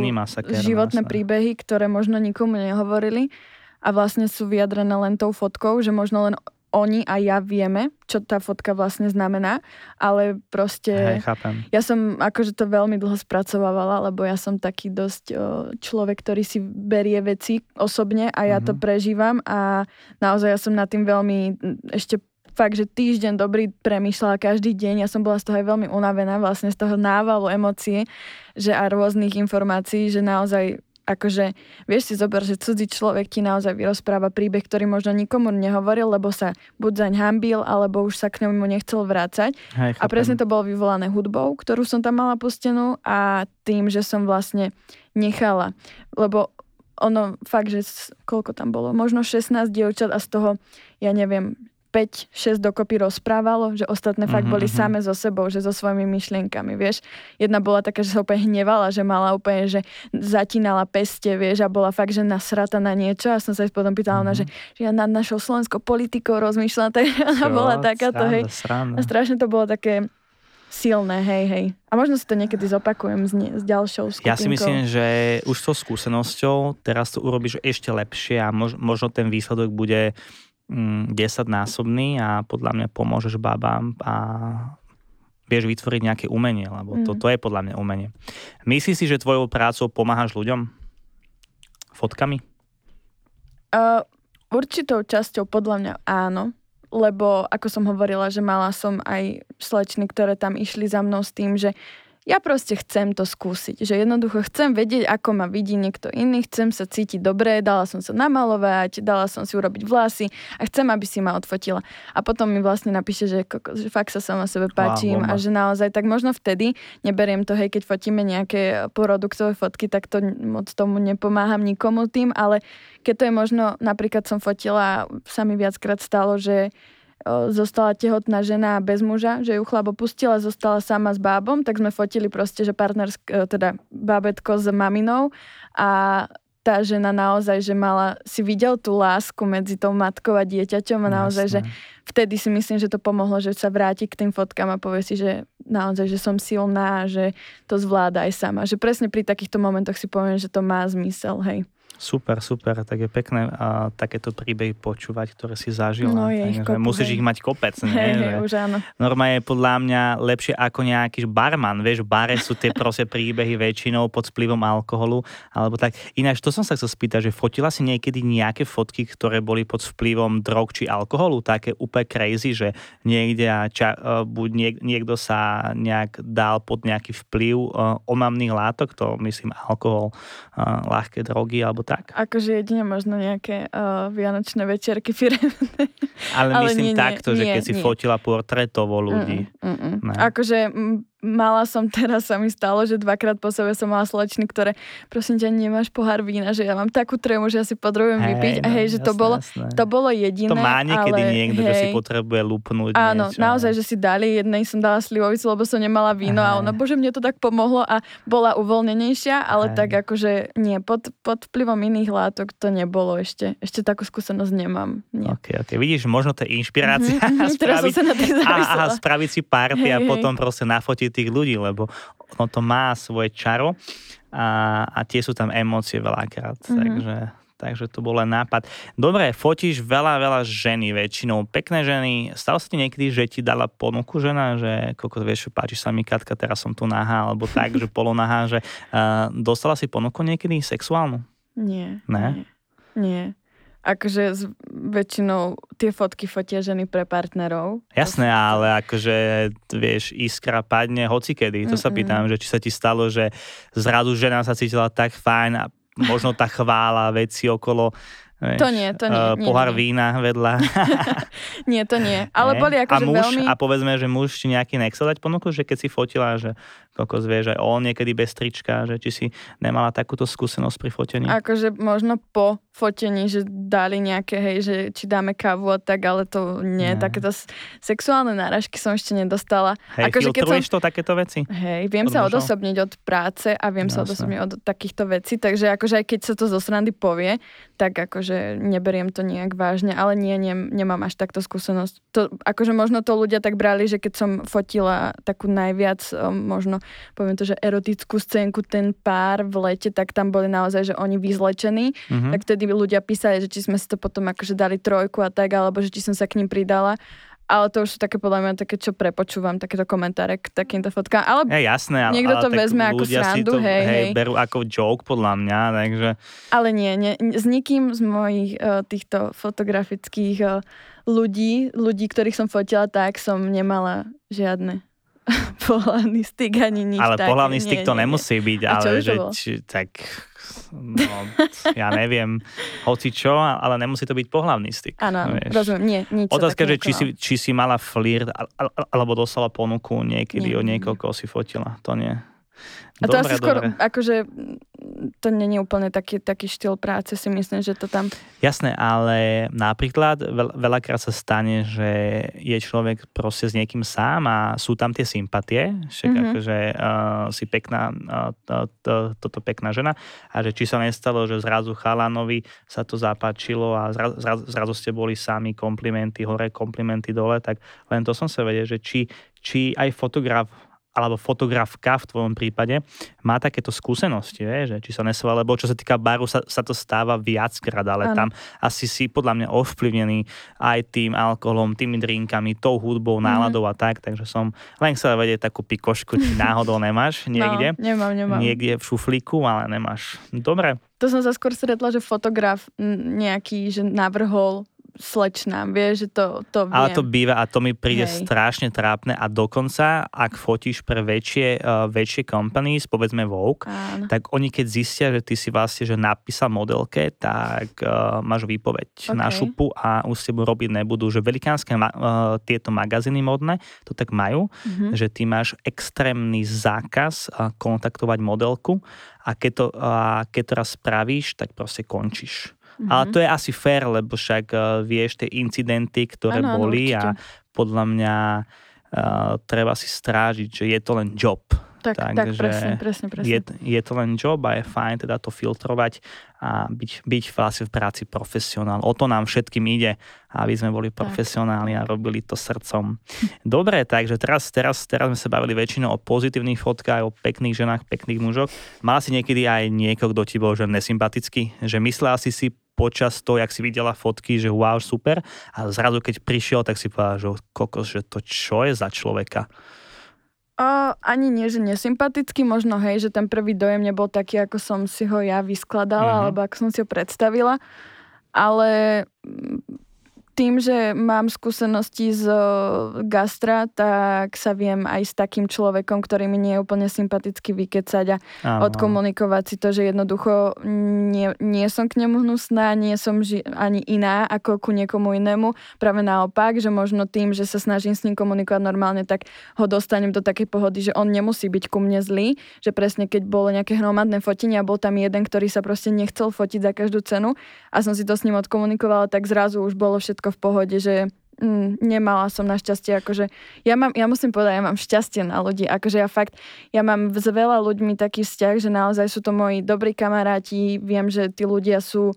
životné príbehy, ktoré možno nikomu nehovorili a vlastne sú vyjadrené len tou fotkou, že možno len oni a ja vieme, čo tá fotka vlastne znamená, ale proste... Hej, chápem. Ja som akože to veľmi dlho spracovávala, lebo ja som taký dosť človek, ktorý si berie veci osobne a ja to prežívam a naozaj ja som nad tým veľmi ešte fakt, že týždeň dobrý premýšľala každý deň. Ja som bola z toho aj veľmi unavená, vlastne z toho návalu emócií, že a rôznych informácií, že naozaj akože, vieš si zober, že cudzí človek ti naozaj vyrozpráva príbeh, ktorý možno nikomu nehovoril, lebo sa buď zaň hanbil, alebo už sa k nemu nechcel vrácať. Hej, a presne to bolo vyvolané hudbou, ktorú som tam mala pustenú a tým, že som vlastne nechala. Lebo ono fakt, že koľko tam bolo? Možno 16 dievčat a z toho, ja neviem, 5-6 dokopy rozprávalo, že ostatné fakt boli same so sebou, že so svojimi myšlienkami, vieš. Jedna bola taká, že sa úplne hnevala, že mala úplne, že zatínala peste, vieš, a bola fakt, že nasrata na niečo a som sa potom pýtala ona, že ja nad našou slovenskou politikou rozmýšľala, tak ona bola takáto, hej. A strašne to bolo také silné, hej, hej. A možno si to niekedy zopakujem s ďalšou skupinkou. Ja si myslím, že už so skúsenosťou teraz to urobíš ešte lepšie a možno ten výsledok bude 10-násobný a podľa mňa pomôžeš babám a vieš vytvoriť nejaké umenie, lebo to je podľa mňa umenie. Myslíš si, že tvojou prácou pomáhaš ľuďom? Fotkami? Určitou časťou podľa mňa áno, lebo ako som hovorila, že mala som aj slečny, ktoré tam išli za mnou s tým, že ja proste chcem to skúsiť, že jednoducho chcem vedieť, ako ma vidí niekto iný, chcem sa cítiť dobre, dala som sa namalovať, dala som si urobiť vlasy a chcem, aby si ma odfotila. A potom mi vlastne napíše, že fakt sa sama sebe páčim a že naozaj, tak možno vtedy, neberiem to, hej, keď fotíme nejaké produktové fotky, tak to moc tomu nepomáham nikomu tým, ale keď to je možno, napríklad som fotila, sa mi viackrát stalo, že zostala tehotná žena bez muža, že ju chlap opustil a zostala sama s bábom, tak sme fotili proste, že teda bábetko s maminou a tá žena naozaj, že mala, si videl tú lásku medzi tou matkou a dieťaťom a naozaj, že vtedy si myslím, že to pomohlo, že sa vráti k tým fotkám a povie si, že naozaj, že som silná, že to zvláda aj sama. Že presne pri takýchto momentoch si poviem, že to má zmysel, hej. Super, super, tak je pekné a takéto príbehy počúvať, ktoré si zažila. No je ich kopu, musíš ich mať kopec, nie? Hej, už áno. Normálne je podľa mňa lepšie ako nejaký barman, vieš, v bare sú tie proste príbehy väčšinou pod vplyvom alkoholu, alebo tak. Ináč, to som sa chcel spýtať, že fotila si niekedy nejaké fotky, ktoré boli pod vplyvom drog či alkoholu, také úplne crazy, že niekde niekto sa nejak dal pod nejaký vplyv omamných látok, to myslím alkohol, ľahké drogy, alebo tak. Akože jedine možno nejaké vianočné večierky firemné. Ale myslím nie, keď si fotila portrétovo ľudí. Akože mala som, teraz sa mi stalo, že dvakrát po sebe som mala slečny, ktoré prosím ťa, nemáš pohár vína, že ja mám takú trému, že ja si potrebujem vypiť a hej, že jasné, to bolo jediné. To má niekedy niekto, že si potrebuje lupnúť. Áno, niečo, naozaj, že si dali, jednej som dala slivovicu, lebo som nemala víno a ona, bože, mne to tak pomohlo a bola uvoľnenejšia, ale tak akože nie, pod vplyvom iných látok to nebolo ešte. Ešte takú skúsenosť nemám. Okay. Vidíš, možno to je inšpirácia. Spraviť si party a potom proste nafotiť tých ľudí, lebo ono to má svoje čaro a tie sú tam emócie veľakrát, takže to bol len nápad. Dobre, fotíš veľa ženy, väčšinou pekné ženy. Stalo sa ti niekedy, že ti dala ponuku žena, že koľko vieš, páči sa mi Katka, teraz som tu nahá, alebo tak, že polonahá, že dostala si ponuku niekedy sexuálnu? Nie. Nie. Akože väčšinou tie fotky fotia ženy pre partnerov. Jasné, ale akože, vieš, iskra padne hocikedy. To sa pýtam, že či sa ti stalo, že zrazu žena sa cítila tak fajn a možno tá chvála, veci okolo, vieš, to nie. Pohár vína vedľa. Nie, to nie. Ale nie. Boli akože veľmi... A povedzme, že muž ti nejaký nechcel dať ponuku, že keď si fotila, že kokos, vieš, aj on niekedy bez trička, že či si nemala takúto skúsenosť pri fotení. Akože možno po fotení, že dali nejaké, hej, že či dáme kávu a tak, ale to nie. Takéto sexuálne náražky som ešte nedostala. Hej, akože filtruješ to takéto veci? Hej, viem sa odosobniť od práce a viem sa odosobniť od takýchto vecí, takže akože aj keď sa to zo srandy povie, tak akože že neberiem to nejak vážne, ale nemám až takto skúsenosť. To, akože možno to ľudia tak brali, že keď som fotila takú najviac, možno poviem to, že erotickú scénku, ten pár v lete, tak tam boli naozaj, že oni vyzlečení, tak vtedy ľudia písali, že či sme si to potom akože dali trojku a tak, alebo že či som sa k ním pridala. Ale to už sú také, podľa mňa, také, čo prepočúvam, takéto komentáre k takýmto fotkám. Ale jasné, ale niekto to vezme ako srandu, to, hej. Berú ako joke, podľa mňa, takže... Ale nie, s nikým z mojich týchto fotografických ľudí, ktorých som fotila, tak som nemala žiadne pohľavný styk ani nič. Ale pohľavný styk to nemusí byť, ale že... ja neviem, hoci čo, ale nemusí to byť pohlavný styk. Áno, rozumiem, nič. Otázka, že či si mala flirt, alebo dostala ponuku niekedy od niekoho, koho si fotila, to nie. A to asi skôr, akože, to nie je úplne taký štýl práce, si myslím, že to tam... Jasné, ale napríklad veľakrát sa stane, že je človek proste s niekým sám a sú tam tie sympatie, však akože si pekná, toto pekná žena, a že či sa nestalo, že zrazu chalanovi sa to zapáčilo a zrazu ste boli sami, komplimenty hore, komplimenty dole, tak len to som sa vedel, že či aj fotograf alebo fotografka v tvojom prípade má takéto skúsenosti, že či sa nesvala, lebo čo sa týka baru, sa to stáva viackrát, ale tam asi si podľa mňa ovplyvnený aj tým alkoholom, tými drinkami, tou hudbou, náladou a tak, takže som len chcel vedieť takú pikošku, či náhodou nemáš niekde. No, nemám. Niekde v šuflíku, ale nemáš. Dobre. To som sa skôr stretla, že fotograf nejaký, že navrhol slečnám, vieš, že to viem. Ale to býva a to mi príde strašne trápne a dokonca, ak fotíš pre väčšie companies, povedzme Vogue, tak oni keď zistia, že ty si vlastne, že napísal modelke, tak máš výpoveď na šupu a už s tebou robiť nebudú, že velikánske tieto magazíny modné to tak majú, že ty máš extrémny zákaz kontaktovať modelku a keď to raz spravíš, tak proste končíš. Ale to je asi fér, lebo však vieš tie incidenty, ktoré boli určite. A podľa mňa treba si strážiť, že je to len job. Tak presne. Je to len job a je fajn teda to filtrovať a byť vlastne v práci profesionál. O to nám všetkým ide, aby sme boli profesionáli a robili to srdcom. Dobre, takže teraz sme sa bavili väčšinou o pozitívnych fotkách, o pekných ženách, pekných mužoch. Mal si niekedy aj niekoho, kto ti bol že nesympatický? Že myslel si počas toho, jak si videla fotky, že wow, super, a zrazu keď prišiel, tak si povedal, že kokos, že to čo je za človeka? Ani nie, že nesympatický, možno hej, že ten prvý dojem nebol taký, ako som si ho ja vyskladala, alebo ako som si ho predstavila, ale tým, že mám skúsenosti z gastra, tak sa viem aj s takým človekom, ktorý mi nie je úplne sympaticky, vykecať a odkomunikovať si to, že jednoducho nie som k nemu hnusná, nie som ani iná ako ku niekomu inému, práve naopak, že možno tým, že sa snažím s ním komunikovať normálne, tak ho dostanem do takej pohody, že on nemusí byť ku mne zlý, že presne keď bolo nejaké hromadné fotenie a bol tam jeden, ktorý sa proste nechcel fotiť za každú cenu a som si to s ním odkomunikovala, tak zrazu už bolo všetko v pohode, že nemala som našťastie, akože ja musím povedať, ja mám šťastie na ľudí, akože ja mám s veľa ľuďmi taký vzťah, že naozaj sú to moji dobrí kamaráti, viem, že tí ľudia sú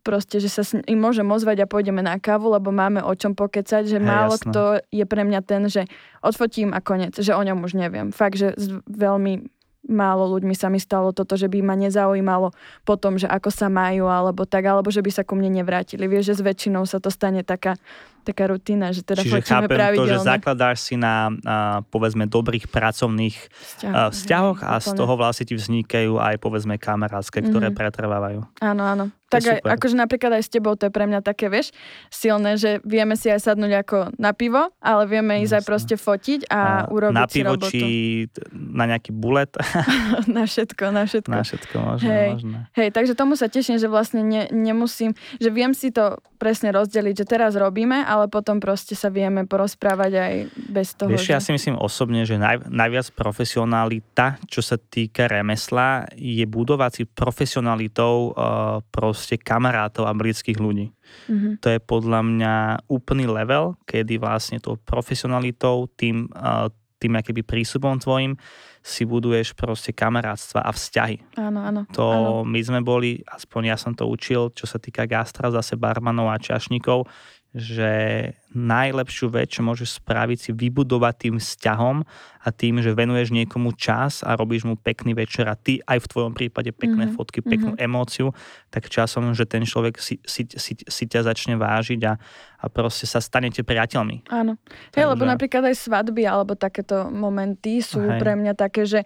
proste, že sa im môžem ozvať a pôjdeme na kávu, lebo máme o čom pokecať, že málo jasné. Kto je pre mňa ten, že odfotím a konec, že o ňom už neviem. Fakt, že veľmi málo ľuďmi sa mi stalo toto, že by ma nezaujímalo potom, že ako sa majú alebo tak, alebo že by sa ku mne nevrátili. Vieš, že s väčšinou sa to stane taká rutina, že teda fotíme pravidelne. Čiže chápem to, že zakladáš si na povedzme dobrých pracovných vzťahoch a z toho vlastne ti vznikajú aj povedzme kamarátske, ktoré pretrvávajú. Áno. Tak aj, akože napríklad aj s tebou to je pre mňa také, vieš, silné, že vieme si aj sadnúť ako na pivo, ale vieme ísť aj proste fotiť a urobiť si robotu. Na pivo či na nejaký bullet. Na všetko. Na všetko možno. Hej, takže tomu sa teším, že vlastne nemusím, že viem si to presne rozdeliť, že teraz robíme, ale potom proste sa vieme porozprávať aj bez toho. Vieš, ja si myslím osobne, že najviac profesionalita, čo sa týka remesla, je budovať si profesionalitou proste kamarátov a blízkych ľudí. To je podľa mňa úplný level, kedy vlastne tou profesionalitou, tým tým akéby prísubom tvojim si buduješ proste kamarátstva a vzťahy. Áno, áno. To áno. My sme boli, aspoň ja som to učil, čo sa týka gastra, zase barmanov a čašníkov, že najlepšiu vec, čo môžeš spraviť, si vybudovať tým vzťahom a tým, že venuješ niekomu čas a robíš mu pekný večer a ty aj v tvojom prípade pekné fotky, peknú emóciu, tak časom, že ten človek si ťa začne vážiť a proste sa stanete priateľmi. Áno. Hej, lebo napríklad aj svadby alebo takéto momenty sú pre mňa také, že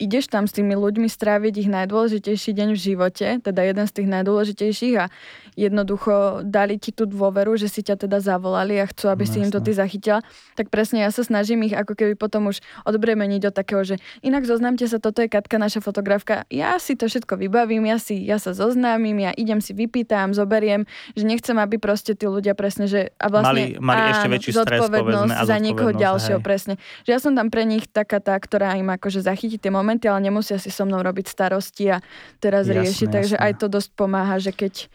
ideš tam s tými ľuďmi stráviť ich najdôležitejší deň v živote, teda jeden z tých najdôležitejších a jednoducho dali ti tú dôveru, že si ťa teda zavolali a chcú, aby si im to ty zachytila, tak presne ja sa snažím ich ako keby potom už odbremeniť od takého, že inak zoznamte sa, toto je Katka, naša fotografka, ja si to všetko vybavím, ja sa zoznámim, ja idem si vypýtam, zoberiem, že nechcem, aby proste tí ľudia presne, že a vlastne mali ešte väčší stres, povedzme, a za niekoho ďalšieho, presne. Že ja som tam pre nich taká tá, ktorá im akože zachytí tie momenty, ale nemusia si so mnou robiť starosti a teraz riešiť, takže aj to dosť pomáha, že keď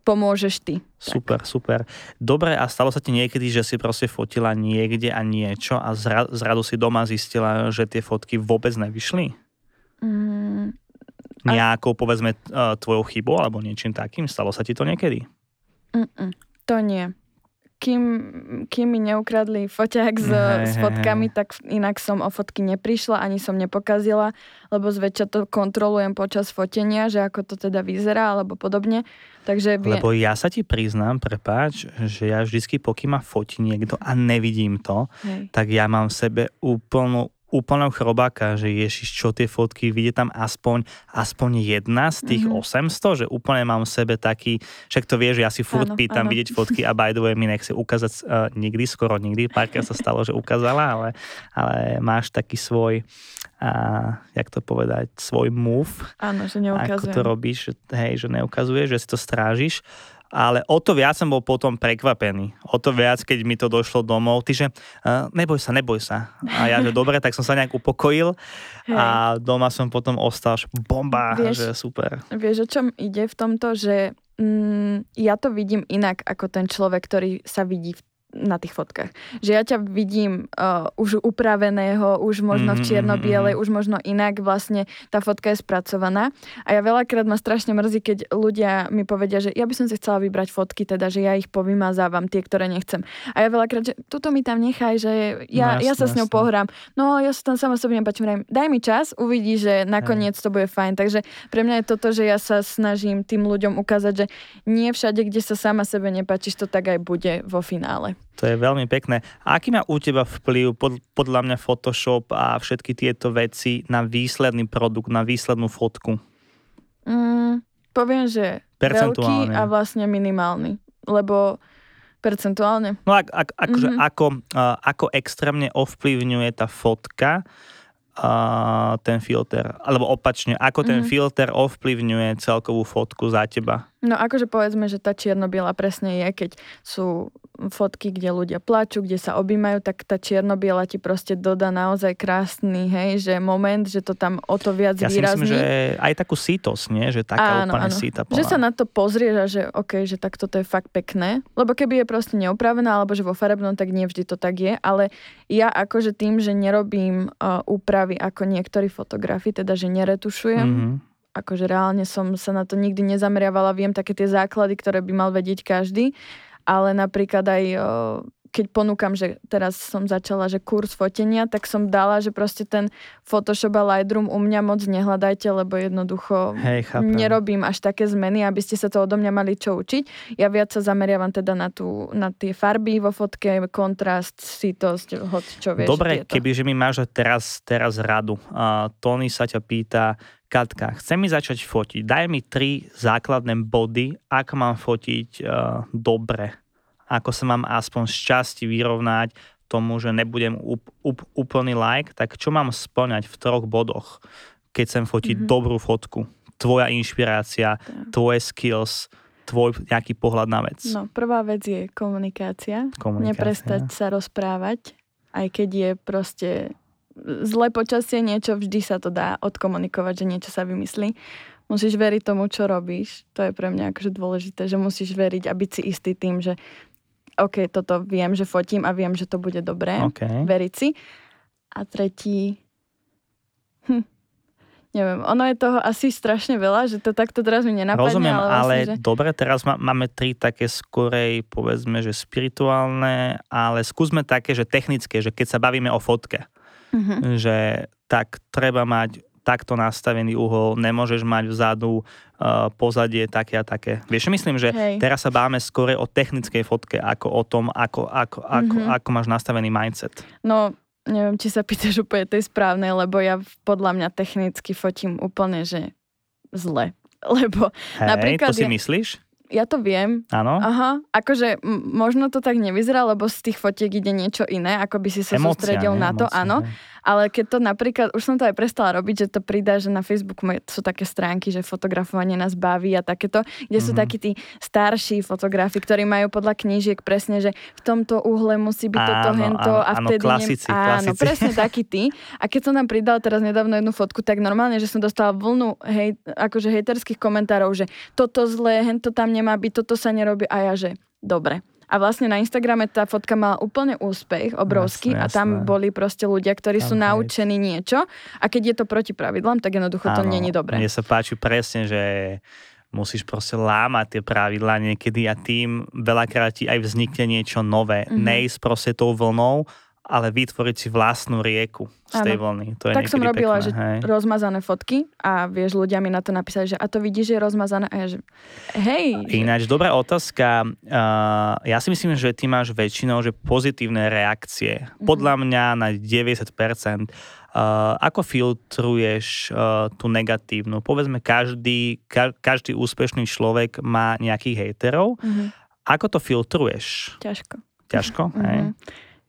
pomôžeš ty. Super, tak. Super. Dobre, a stalo sa ti niekedy, že si proste fotila niekde a niečo a zradu si doma zistila, že tie fotky vôbec nevyšli? Nejakou, povedzme, tvojou chybou alebo niečím takým? Stalo sa ti to niekedy? To nie. Kým mi neukradli foťák s fotkami, tak inak som o fotky neprišla, ani som nepokazila, lebo zväčša to kontrolujem počas fotenia, že ako to teda vyzerá, alebo podobne. Takže lebo ja sa ti priznám, prepáč, že ja vždycky, pokým ma fotí niekto a nevidím to, tak ja mám v sebe úplného chrobáka, že ježiš, čo tie fotky, vidie tam aspoň jedna z tých 800, že úplne mám v sebe taký, však to vieš, ja si furt pýtam vidieť fotky a by the way mi nechce ukázať nikdy, párkrát sa stalo, že ukázala, ale máš taký svoj, jak to povedať, svoj move. Áno, že neukazujem. Ako to robíš, že neukazuješ, že si to strážiš. Ale o to viac som bol potom prekvapený. O to viac, keď mi to došlo domov. Tyže, neboj sa. A ja, že dobre, tak som sa nejak upokojil. A doma som potom ostal, že bomba, že super. Vieš, o čom ide v tomto, že ja to vidím inak, ako ten človek, ktorý sa vidí na tých fotkách. Že ja ťa vidím už upraveného, už možno v čierno-bielej, už možno inak vlastne tá fotka je spracovaná. A ja veľakrát ma strašne mrzí, keď ľudia mi povedia, že ja by som si chcela vybrať fotky, teda, že ja ich povymazávam, tie, ktoré nechcem. A ja veľakrát, že tuto mi tam nechaj, že ja sa s ňou pohrám. No ja sa tam sama sebe nepáčim. Daj mi čas, uvidí, že nakoniec to bude fajn. Takže pre mňa je toto, že ja sa snažím tým ľuďom ukázať, že nie všade, kde sa sama sebe nepáčiš, to tak aj bude vo finále. To je veľmi pekné. A aký má u teba vplyv, podľa mňa Photoshop a všetky tieto veci na výsledný produkt, na výslednú fotku? Poviem, že veľký a vlastne minimálny. Lebo percentuálne. No ako extrémne ovplyvňuje tá fotka ten filter. Alebo opačne, ako ten filter ovplyvňuje celkovú fotku za teba? No akože povedzme, že tá čierno-biela presne je, keď sú fotky, kde ľudia plačú, kde sa objímajú, tak tá čierno-biela ti proste dodá naozaj krásny, hej, že moment, že to tam o to viac výrazný. Ja si myslím, že aj takú sítosť, nie? Že taká úplne síta. Že sa na to pozrieš a že okej, že tak toto je fakt pekné, lebo keby je proste neupravená, alebo že vo farebnom, tak nie vždy to tak je, ale ja akože tým, že nerobím úpravy ako niektorí fotografi, teda že neretušujem, akože reálne som sa na to nikdy nezameriavala, viem také tie základy, ktoré by mal vedieť každý, ale napríklad aj keď ponúkam, že teraz som začala, že kurz fotenia, tak som dala, že proste ten Photoshop a Lightroom u mňa moc nehľadajte, lebo jednoducho nerobím až také zmeny, aby ste sa to odo mňa mali čo učiť. Ja viac sa zameriavam teda na tie farby vo fotke, kontrast, sitosť, hoď čo vieš. Dobre, kebyže mi máš teraz radu. Tony sa ťa pýta, Katka, chcem mi začať fotiť. Daj mi 3 základné body, ak mám fotiť dobre. Ako sa mám aspoň z časti vyrovnať tomu, že nebudem úplný like, tak čo mám spĺňať v 3 bodoch, keď chcem fotiť dobrú fotku? Tvoja inšpirácia, tvoje skills, tvoj nejaký pohľad na vec. No, prvá vec je komunikácia. Neprestať sa rozprávať, aj keď je proste zlé počasie, niečo, vždy sa to dá odkomunikovať, že niečo sa vymyslí. Musíš veriť tomu, čo robíš. To je pre mňa akože dôležité, že musíš veriť a byť si istý tým, že OK, toto viem, že fotím a viem, že to bude dobré. Veriť si. A tretí... Neviem, ono je toho asi strašne veľa, že to takto teraz mi nenapadne. Rozumiem, ale vlastne, že... dobre, teraz máme tri také skorej, povedzme, že spirituálne, ale skúsme také, že technické, že keď sa bavíme o fotke, že tak treba mať takto nastavený uhol, nemôžeš mať vzadu pozadie také a také. Vieš, myslím, že teraz sa bavíme skorej o technickej fotke, ako o tom, ako máš nastavený mindset. No... Neviem, či sa pýtaš úplne tej správnej, lebo ja podľa mňa technicky fotím úplne, že zle. Lebo napríklad... to si myslíš? Ja to viem. Áno? Aha, akože možno to tak nevyzerá, lebo z tých fotiek ide niečo iné, ako by si sa sústredil na to, áno. Ale keď to napríklad, už som to aj prestala robiť, že to pridá, že na Facebooku sú také stránky, že fotografovanie nás baví a takéto, kde sú takí tí starší fotografi, ktorí majú podľa knížiek presne, že v tomto uhle musí byť toto, hento a vtedy... Áno, klasici. Presne takí tí. A keď som tam pridala teraz nedávno jednu fotku, tak normálne, že som dostala vlnu akože hejterských komentárov, že toto zlé, hento tam nemá byť, toto sa nerobí a ja, že dobre. A vlastne na Instagrame tá fotka mala úplne úspech, obrovský, jasne, a tam boli proste ľudia, ktorí sú naučení niečo a keď je to proti pravidlám, tak jednoducho to není dobre. Mne sa páči presne, že musíš proste lámať tie pravidlá niekedy a tým veľakrát ti aj vznikne niečo nové. Nejsť proste tou vlnou, ale vytvoriť si vlastnú rieku z tej vlny. To je tak som robila, pekné, že rozmazané fotky a vieš, ľudia mi na to napísali, že a to vidíš, že je rozmazané a ja, že hej. Ináč, dobrá otázka. Ja si myslím, že ty máš väčšinou že pozitívne reakcie. Podľa mňa na 90%. Ako filtruješ tú negatívnu? Povedzme, každý úspešný človek má nejakých hejterov. Ako to filtruješ? Ťažko? Hej.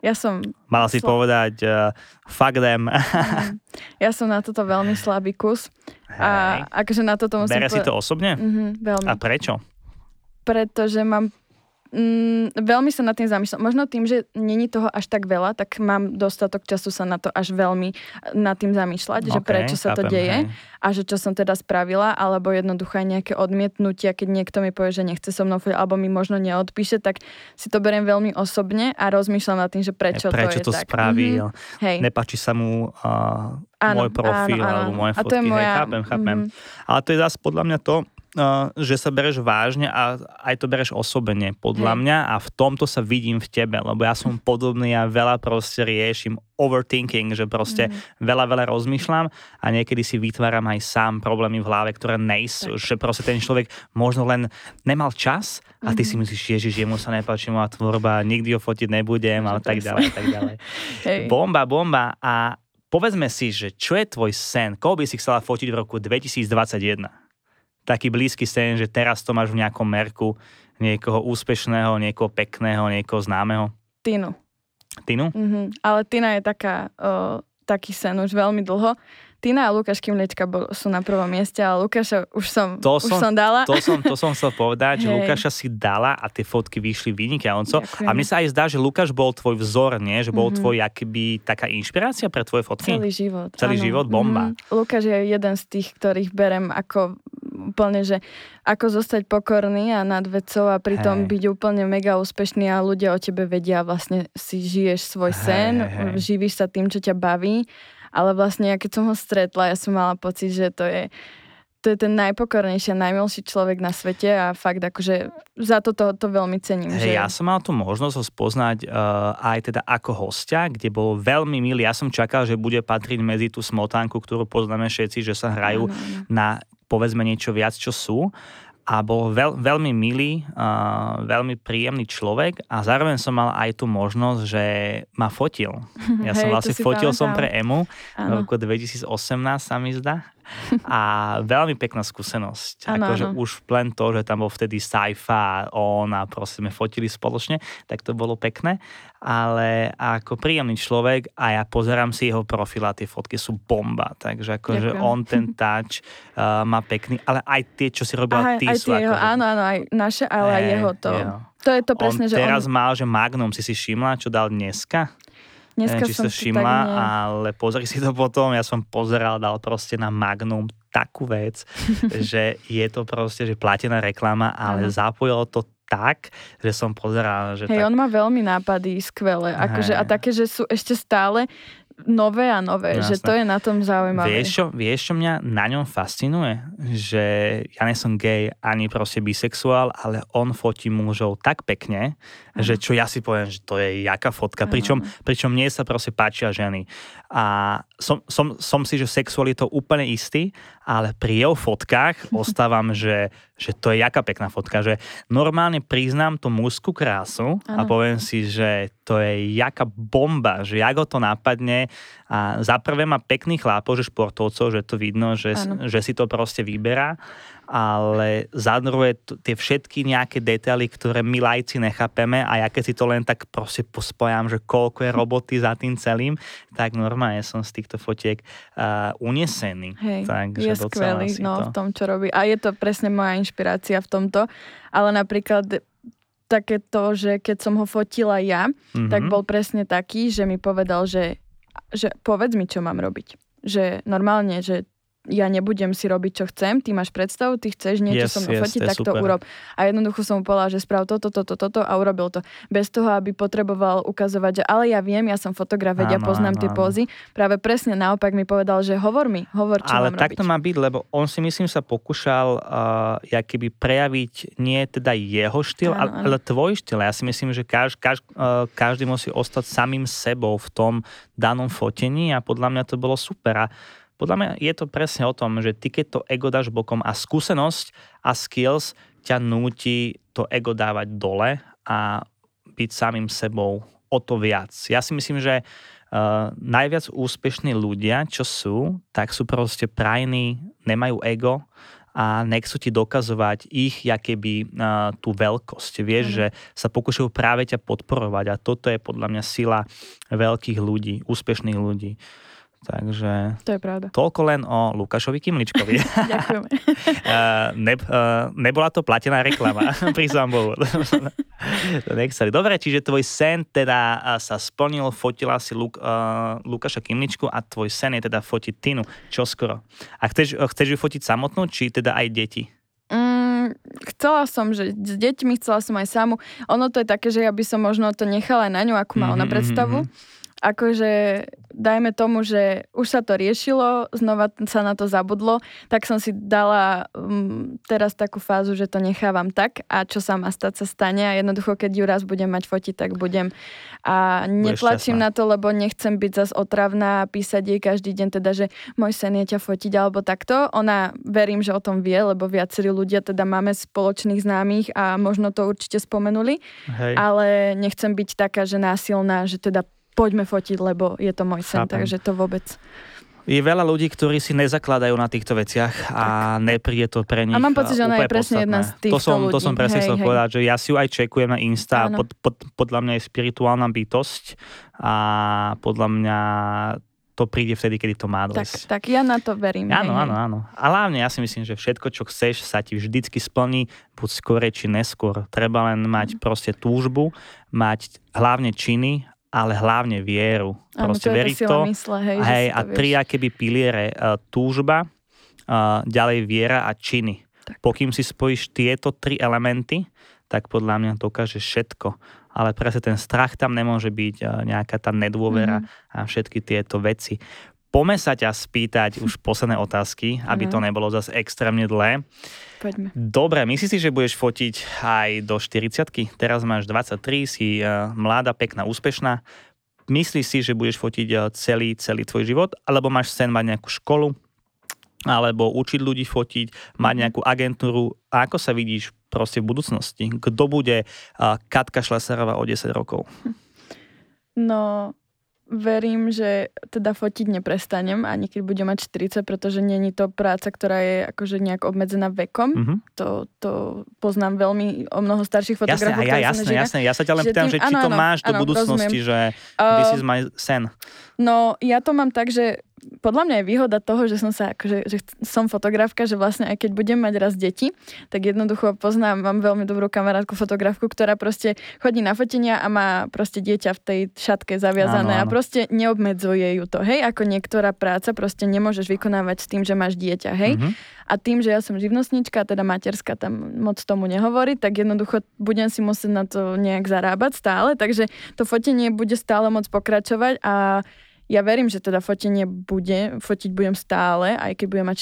Ja som... Mala si povedať fuck them. Ja som na toto veľmi slabý kus. A akože na toto musím... Beria si to osobne? Veľmi. A prečo? Pretože mám... veľmi sa nad tým zamýšľam. Možno tým, že není toho až tak veľa, tak mám dostatok času sa na to až veľmi nad tým zamýšľať, že prečo sa to deje a že čo som teda spravila, alebo jednoducho aj nejaké odmietnutia, keď niekto mi povie, že nechce so mnou fotiť, alebo mi možno neodpíše, tak si to beriem veľmi osobne a rozmýšľam nad tým, že prečo to tak spravil. Nepáči sa mu môj profil alebo moje fotky. Chápem. Ale to je zase podľa mňa to, že sa bereš vážne a aj to bereš osobne, podľa mňa, a v tomto sa vidím v tebe, lebo ja som podobný a veľa proste riešim overthinking, že proste veľa rozmýšľam a niekedy si vytváram aj sám problémy v hlave, ktoré nejsú, že proste ten človek možno len nemal čas a ty si myslíš, ježiš, jemu sa nepáči moja tvorba, nikdy ho fotiť nebudem, ale tak ďalej. Bomba a povedzme si, že čo je tvoj sen, koho by si chcela fotiť v roku 2021? Taký blízky sen, že teraz to máš v nejakom merku niekoho úspešného, niekoho pekného, niekoho známeho. Tínu? Ale Tína je taký sen už veľmi dlho. Tína a Lukáš Kimlička sú na prvom mieste, ale Lukáša už som dala. To som chcel povedať, že Lukáša si dala a tie fotky vyšli vynikajúco. A mne sa aj zdá, že Lukáš bol tvoj vzor, nie? Že bol tvoj akýby taká inšpirácia pre tvoje fotky? Celý život, bomba. Lukáš je jeden z tých, ktorých berem ako úplne, že ako zostať pokorný a nad vecou a pritom byť úplne mega úspešný a ľudia o tebe vedia, vlastne si žiješ svoj sen, živíš sa tým, čo ťa baví. Ale vlastne, keď som ho stretla, ja som mala pocit, že to je ten najpokornejší a najmilší človek na svete a fakt akože za to veľmi cením. Že... Ja som mal tú možnosť ho spoznať aj teda ako hostia, kde bol veľmi milý. Ja som čakal, že bude patriť medzi tú smotánku, ktorú poznáme všetci, že sa hrajú na povedzme niečo viac, čo sú. A bol veľmi milý, veľmi príjemný človek a zároveň som mal aj tú možnosť, že ma fotil. Ja som vlastne fotil som pre Emu v roku 2018, sa mi zdá. A veľmi pekná skúsenosť. Akože už len to, že tam bol vtedy Saifa a on a proste sme fotili spoločne, tak to bolo pekné. Ale ako príjemný človek a ja pozerám si jeho profil a tie fotky sú bomba. Takže akože on ten touch má pekný, ale aj tie, čo si robila ty. Aj tie jeho, áno, aj naše, ale aj jeho to. To je to presne, že on... Teraz mal, že Magnum si všimla, čo dal dneska? Dneska neviem, či som všimla, ale pozri si to potom. Ja som pozeral, dal proste na Magnum takú vec, že je to proste, že platená reklama, ale zapojilo to tak, že som pozeral, že on má veľmi nápady skvelé, akože a také, že sú ešte stále nové a nové, no, že jasné. To je na tom zaujímavé. Vieš, čo mňa na ňom fascinuje? Že ja nie som gej, ani proste bisexuál, ale on fotí mužov tak pekne, že čo ja si poviem, že to je jaká fotka. Pričom mne sa proste páčia ženy. A som si, že sexualitou úplne istý, ale pri jeho fotkách ostávam, že to je jaká pekná fotka, že normálne priznám tú mužskú krásu a poviem si, že to je jaká bomba, že jak ho to napadne a za prvé má pekných chlapov, že športovcov, že to vidno, že si to proste vyberá, ale za druhé tie všetky nejaké detaily, ktoré my lajci nechápeme a ja keď si to len tak proste pospojám, že koľko je roboty za tým celým, tak normálne som z týchto fotiek unesený. Hej, takže je skvelý v tom, čo robí. A je to presne moja inšpirácia v tomto, ale napríklad také to, že keď som ho fotila ja, tak bol presne taký, že mi povedal, že povedz mi, čo mám robiť. Že normálne, že ja nebudem si robiť, čo chcem, ty máš predstavu, ty chceš niečo som fotiť, tak to urob. A jednoducho som mu povedala, že sprav toto a urobil to. Bez toho, aby potreboval ukazovať, že ale ja viem, ja som fotograf, ja poznám tie pózy. Práve presne naopak mi povedal, že hovor, čo ale mám robiť. Ale tak to má byť, lebo on si myslím sa pokúšal jakýby prejaviť nie teda jeho štýl, ale tvoj štýl. Ja si myslím, že každý musí ostať samým sebou v tom danom fotení a podľa mňa to bolo super. Podľa mňa je to presne o tom, že ty keď to ego dáš bokom a skúsenosť a skills ťa núti to ego dávať dole a byť samým sebou o to viac. Ja si myslím, že najviac úspešní ľudia, čo sú, tak sú proste prajní, nemajú ego a nechcú ti dokazovať ich jakéby tú veľkosť. Vieš, že sa pokúšajú práve ťa podporovať a toto je podľa mňa sila veľkých ľudí, úspešných ľudí. Takže to je pravda. Toľko len o Lukášovi Kimličkovi. Ďakujeme. Nebola to platená reklama. Priznám Bohu. Dobre, čiže tvoj sen teda sa splnil, fotila si Lukáša Kimličku a tvoj sen je teda fotiť Tínu čoskoro. A chceš ju fotiť samotnú, či teda aj deti? Chcela som, že s deťmi, chcela som aj samu. Ono to je také, že ja by som možno to nechala aj na ňu, akú má ona predstavu. Akože dajme tomu, že už sa to riešilo, znova sa na to zabudlo, tak som si dala teraz takú fázu, že to nechávam tak a čo sa má stať, sa stane a jednoducho, keď ju raz budem mať fotiť, tak budem. A netlačím na to, lebo nechcem byť zas otravná a písať jej každý deň teda, že môj sen je ťa fotiť alebo takto. Ona, verím, že o tom vie, lebo viacerí ľudia teda máme spoločných známych a možno to určite spomenuli, ale nechcem byť taká, že násilná, že teda poďme fotiť, lebo je to môj sen, takže to vôbec. Je veľa ľudí, ktorí si nezakladajú na týchto veciach a nepríde to pre nich. A mám pocit, že ona je presne jedna z týchto ľudí. To som presne chcel povedať, že ja si ju aj čekujem na Insta. Podľa mňa je spirituálna bytosť a podľa mňa to príde vtedy, kedy to má dosť. Tak ja na to verím. Áno. A hlavne ja si myslím, že všetko, čo chceš, sa ti vždycky splní, buď skôr či neskôr. Treba len mať proste túžbu, mať hlavne činy, ale hlavne vieru. Proste veriť to. A tri akéby piliere. Túžba, ďalej viera a činy. Tak. Pokým si spojíš tieto tri elementy, tak podľa mňa dokáže všetko. Ale presne ten strach tam nemôže byť, nejaká tá nedôvera a všetky tieto veci. Poďme sa ťa spýtať už posledné otázky, aby to nebolo zase extrémne dlhé. Poďme. Dobre, myslíš si, že budeš fotiť aj do 40-ky? Teraz máš 23, si mladá, pekná, úspešná. Myslíš si, že budeš fotiť celý tvoj život? Alebo máš sen mať nejakú školu? Alebo učiť ľudí fotiť? Mať nejakú agentúru? A ako sa vidíš proste v budúcnosti? Kto bude Katka Šlesárová o 10 rokov? No... Verím, že teda fotiť neprestanem, ani keď budem mať 40, pretože nie je to práca, ktorá je akože nejak obmedzená vekom. To poznám veľmi o mnoho starších fotografov. Jasné. Ja sa ťa len pýtam, že či to máš do budúcnosti, rozumiem. Že this is my sen. No, ja to mám tak, že podľa mňa je výhoda toho, že som sa akože, že som fotografka, že vlastne aj keď budem mať raz deti, tak jednoducho mám veľmi dobrú kamarátku fotografku, ktorá proste chodí na fotenia a má proste dieťa v tej šatke zaviazané a proste neobmedzuje ju to, hej, ako niektorá práca proste nemôžeš vykonávať s tým, že máš dieťa, hej. A tým, že ja som živnostnička, teda materská tam moc tomu nehovorí, tak jednoducho budem si musieť na to nejak zarábať stále, takže to fotenie bude stále môcť pokračovať a Ja verím, že teda fotenie bude, fotiť budem stále, aj keď budem mať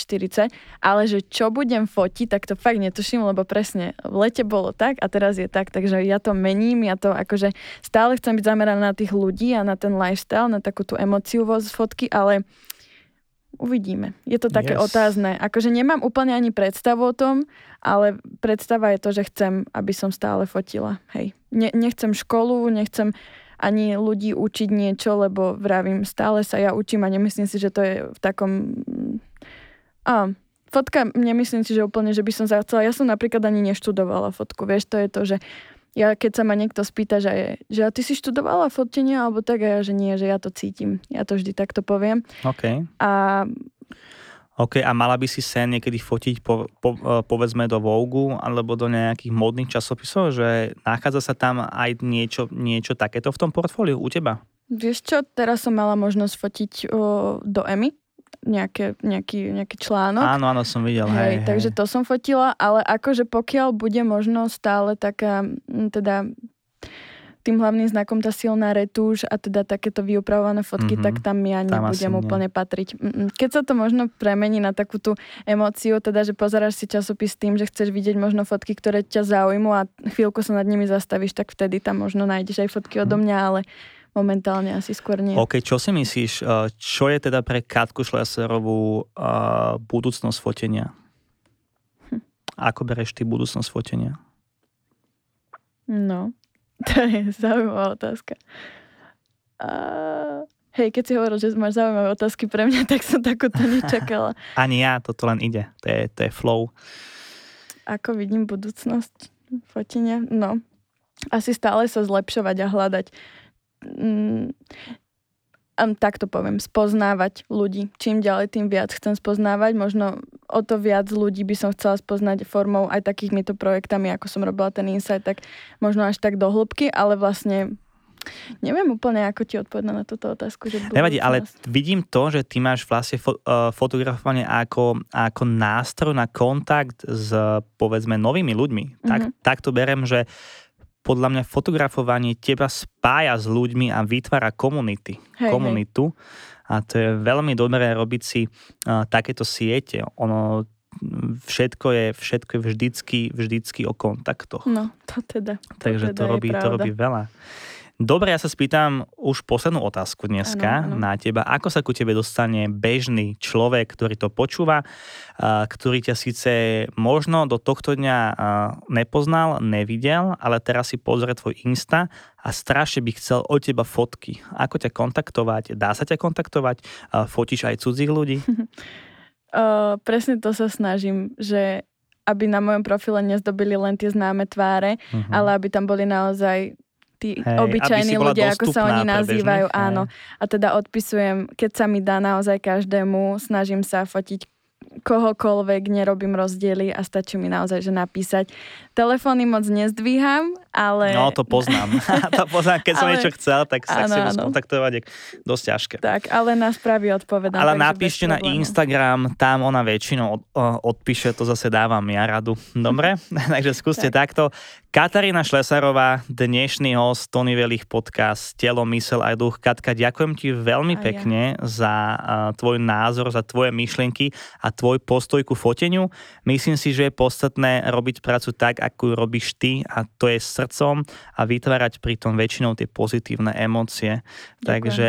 40, ale že čo budem fotiť, tak to fakt netuším, lebo presne v lete bolo tak a teraz je tak, takže ja to mením, ja to akože stále chcem byť zameraná na tých ľudí a na ten lifestyle, na takú tú emóciu z fotky, ale uvidíme. Je to také otázne. Akože nemám úplne ani predstavu o tom, ale predstava je to, že chcem, aby som stále fotila. Hej. Nechcem školu, nechcem ani ľudí učiť niečo, lebo vravím, stále sa ja učím a nemyslím si, že to je v takom... Fotka, nemyslím si, že úplne, že by som chcela. Ja som napríklad ani neštudovala fotku. Vieš, to je to, že ja, keď sa ma niekto spýta, že ty si študovala fotenie, alebo tak, a ja, že nie, že ja to cítim. Ja to vždy takto poviem. OK. A mala by si sen niekedy fotiť, povedzme, do Vogue, alebo do nejakých modných časopisov, že nachádza sa tam aj niečo takéto v tom portfóliu u teba? Vieš čo, teraz som mala možnosť fotiť do Emy. Nejaký článok. Áno, som videl. Hej. Takže to som fotila, ale akože pokiaľ bude možno stále taká, teda tým hlavným znakom tá silná retúž a teda takéto vyupravované fotky, tak tam ja nebudem úplne patriť. Keď sa to možno premení na takú tú emóciu, teda že pozeráš si časopis tým, že chceš vidieť možno fotky, ktoré ťa zaujímu a chvíľku sa nad nimi zastavíš, tak vtedy tam možno nájdeš aj fotky odo mňa, ale momentálne asi skôr nie. OK, čo si myslíš, čo je teda pre Katku Šlesárovú budúcnosť fotenia? Ako bereš ty budúcnosť fotenia? No, to je zaujímavá otázka. Hej, keď si hovoril, že máš zaujímavé otázky pre mňa, tak som takúto nečakala. Ani ja, toto len ide. To je flow. Ako vidím budúcnosť fotenia? No, asi stále sa zlepšovať a hľadať. Tak to poviem, spoznávať ľudí. Čím ďalej, tým viac chcem spoznávať. Možno o to viac ľudí by som chcela spoznať formou aj takýmito projektami, ako som robila ten Insight, tak možno až tak do hĺbky, ale vlastne neviem úplne, ako ti odpovedať na túto otázku. Nevadí, ale vidím to, že ty máš vlastne fotografovanie ako nástroj na kontakt s, povedzme, novými ľuďmi. Tak to beriem, že podľa mňa fotografovanie teba spája s ľuďmi a vytvára komunitu. A to je veľmi dobré robiť si takéto siete. Ono všetko je vždycky o kontaktoch. No, to teda. Takže to robí veľa. Dobre, ja sa spýtam už poslednú otázku dneska na teba. Ako sa ku tebe dostane bežný človek, ktorý to počúva, ktorý ťa síce možno do tohto dňa nepoznal, nevidel, ale teraz si pozrie tvoj Insta a strašne by chcel od teba fotky. Ako ťa kontaktovať? Dá sa ťa kontaktovať? Fotíš aj cudzích ľudí? Presne to sa snažím, že aby na mojom profile nezdobili len tie známe tváre, ale aby tam boli naozaj tí obyčajní ľudia, ako sa oni nazývajú, áno. A teda odpisujem, keď sa mi dá, naozaj každému, snažím sa fotiť kohokoľvek, nerobím rozdiely a stačí mi naozaj, že napísať. Telefóny moc nezdvíham, ale... No, to poznám. Keď som niečo chcel, tak si ho skontaktovať je dosť ťažké. Tak, ale na správy odpovedám. Ale napíšte na Instagram, tam ona väčšinou odpíše, to zase dávam ja radu. Dobre? Takže skúste takto. Katarína Šlesárová, dnešný host Tony Velych podcast Telo, mysel aj duch. Katka, ďakujem ti veľmi pekne za tvoj názor, za tvoje myšlienky a tvoj postoj ku foteniu. Myslím si, že je podstatné robiť prácu tak, ako ju robíš ty, a to je srdcom, a vytvárať pri tom väčšinou tie pozitívne emócie. Ďakujem. Takže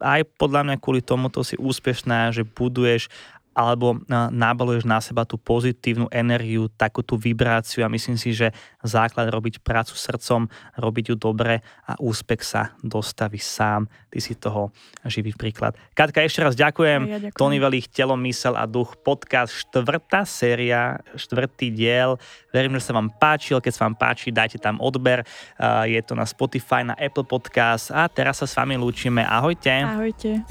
aj podľa mňa kvôli tomuto si úspešná, že buduješ alebo nábaluješ na seba tú pozitívnu energiu, takú tú vibráciu, a myslím si, že základ robiť prácu srdcom, robiť ju dobre a úspech sa dostaví sám. Ty si toho živý príklad. Katka, ešte raz ďakujem. Ja ďakujem. Tony Velych, Telo, mysel a duch, podcast 4. séria, 4. diel. Verím, že sa vám páčil. Keď sa vám páči, dajte tam odber. Je to na Spotify, na Apple Podcast, a teraz sa s vami lúčime. Ahojte. Ahojte.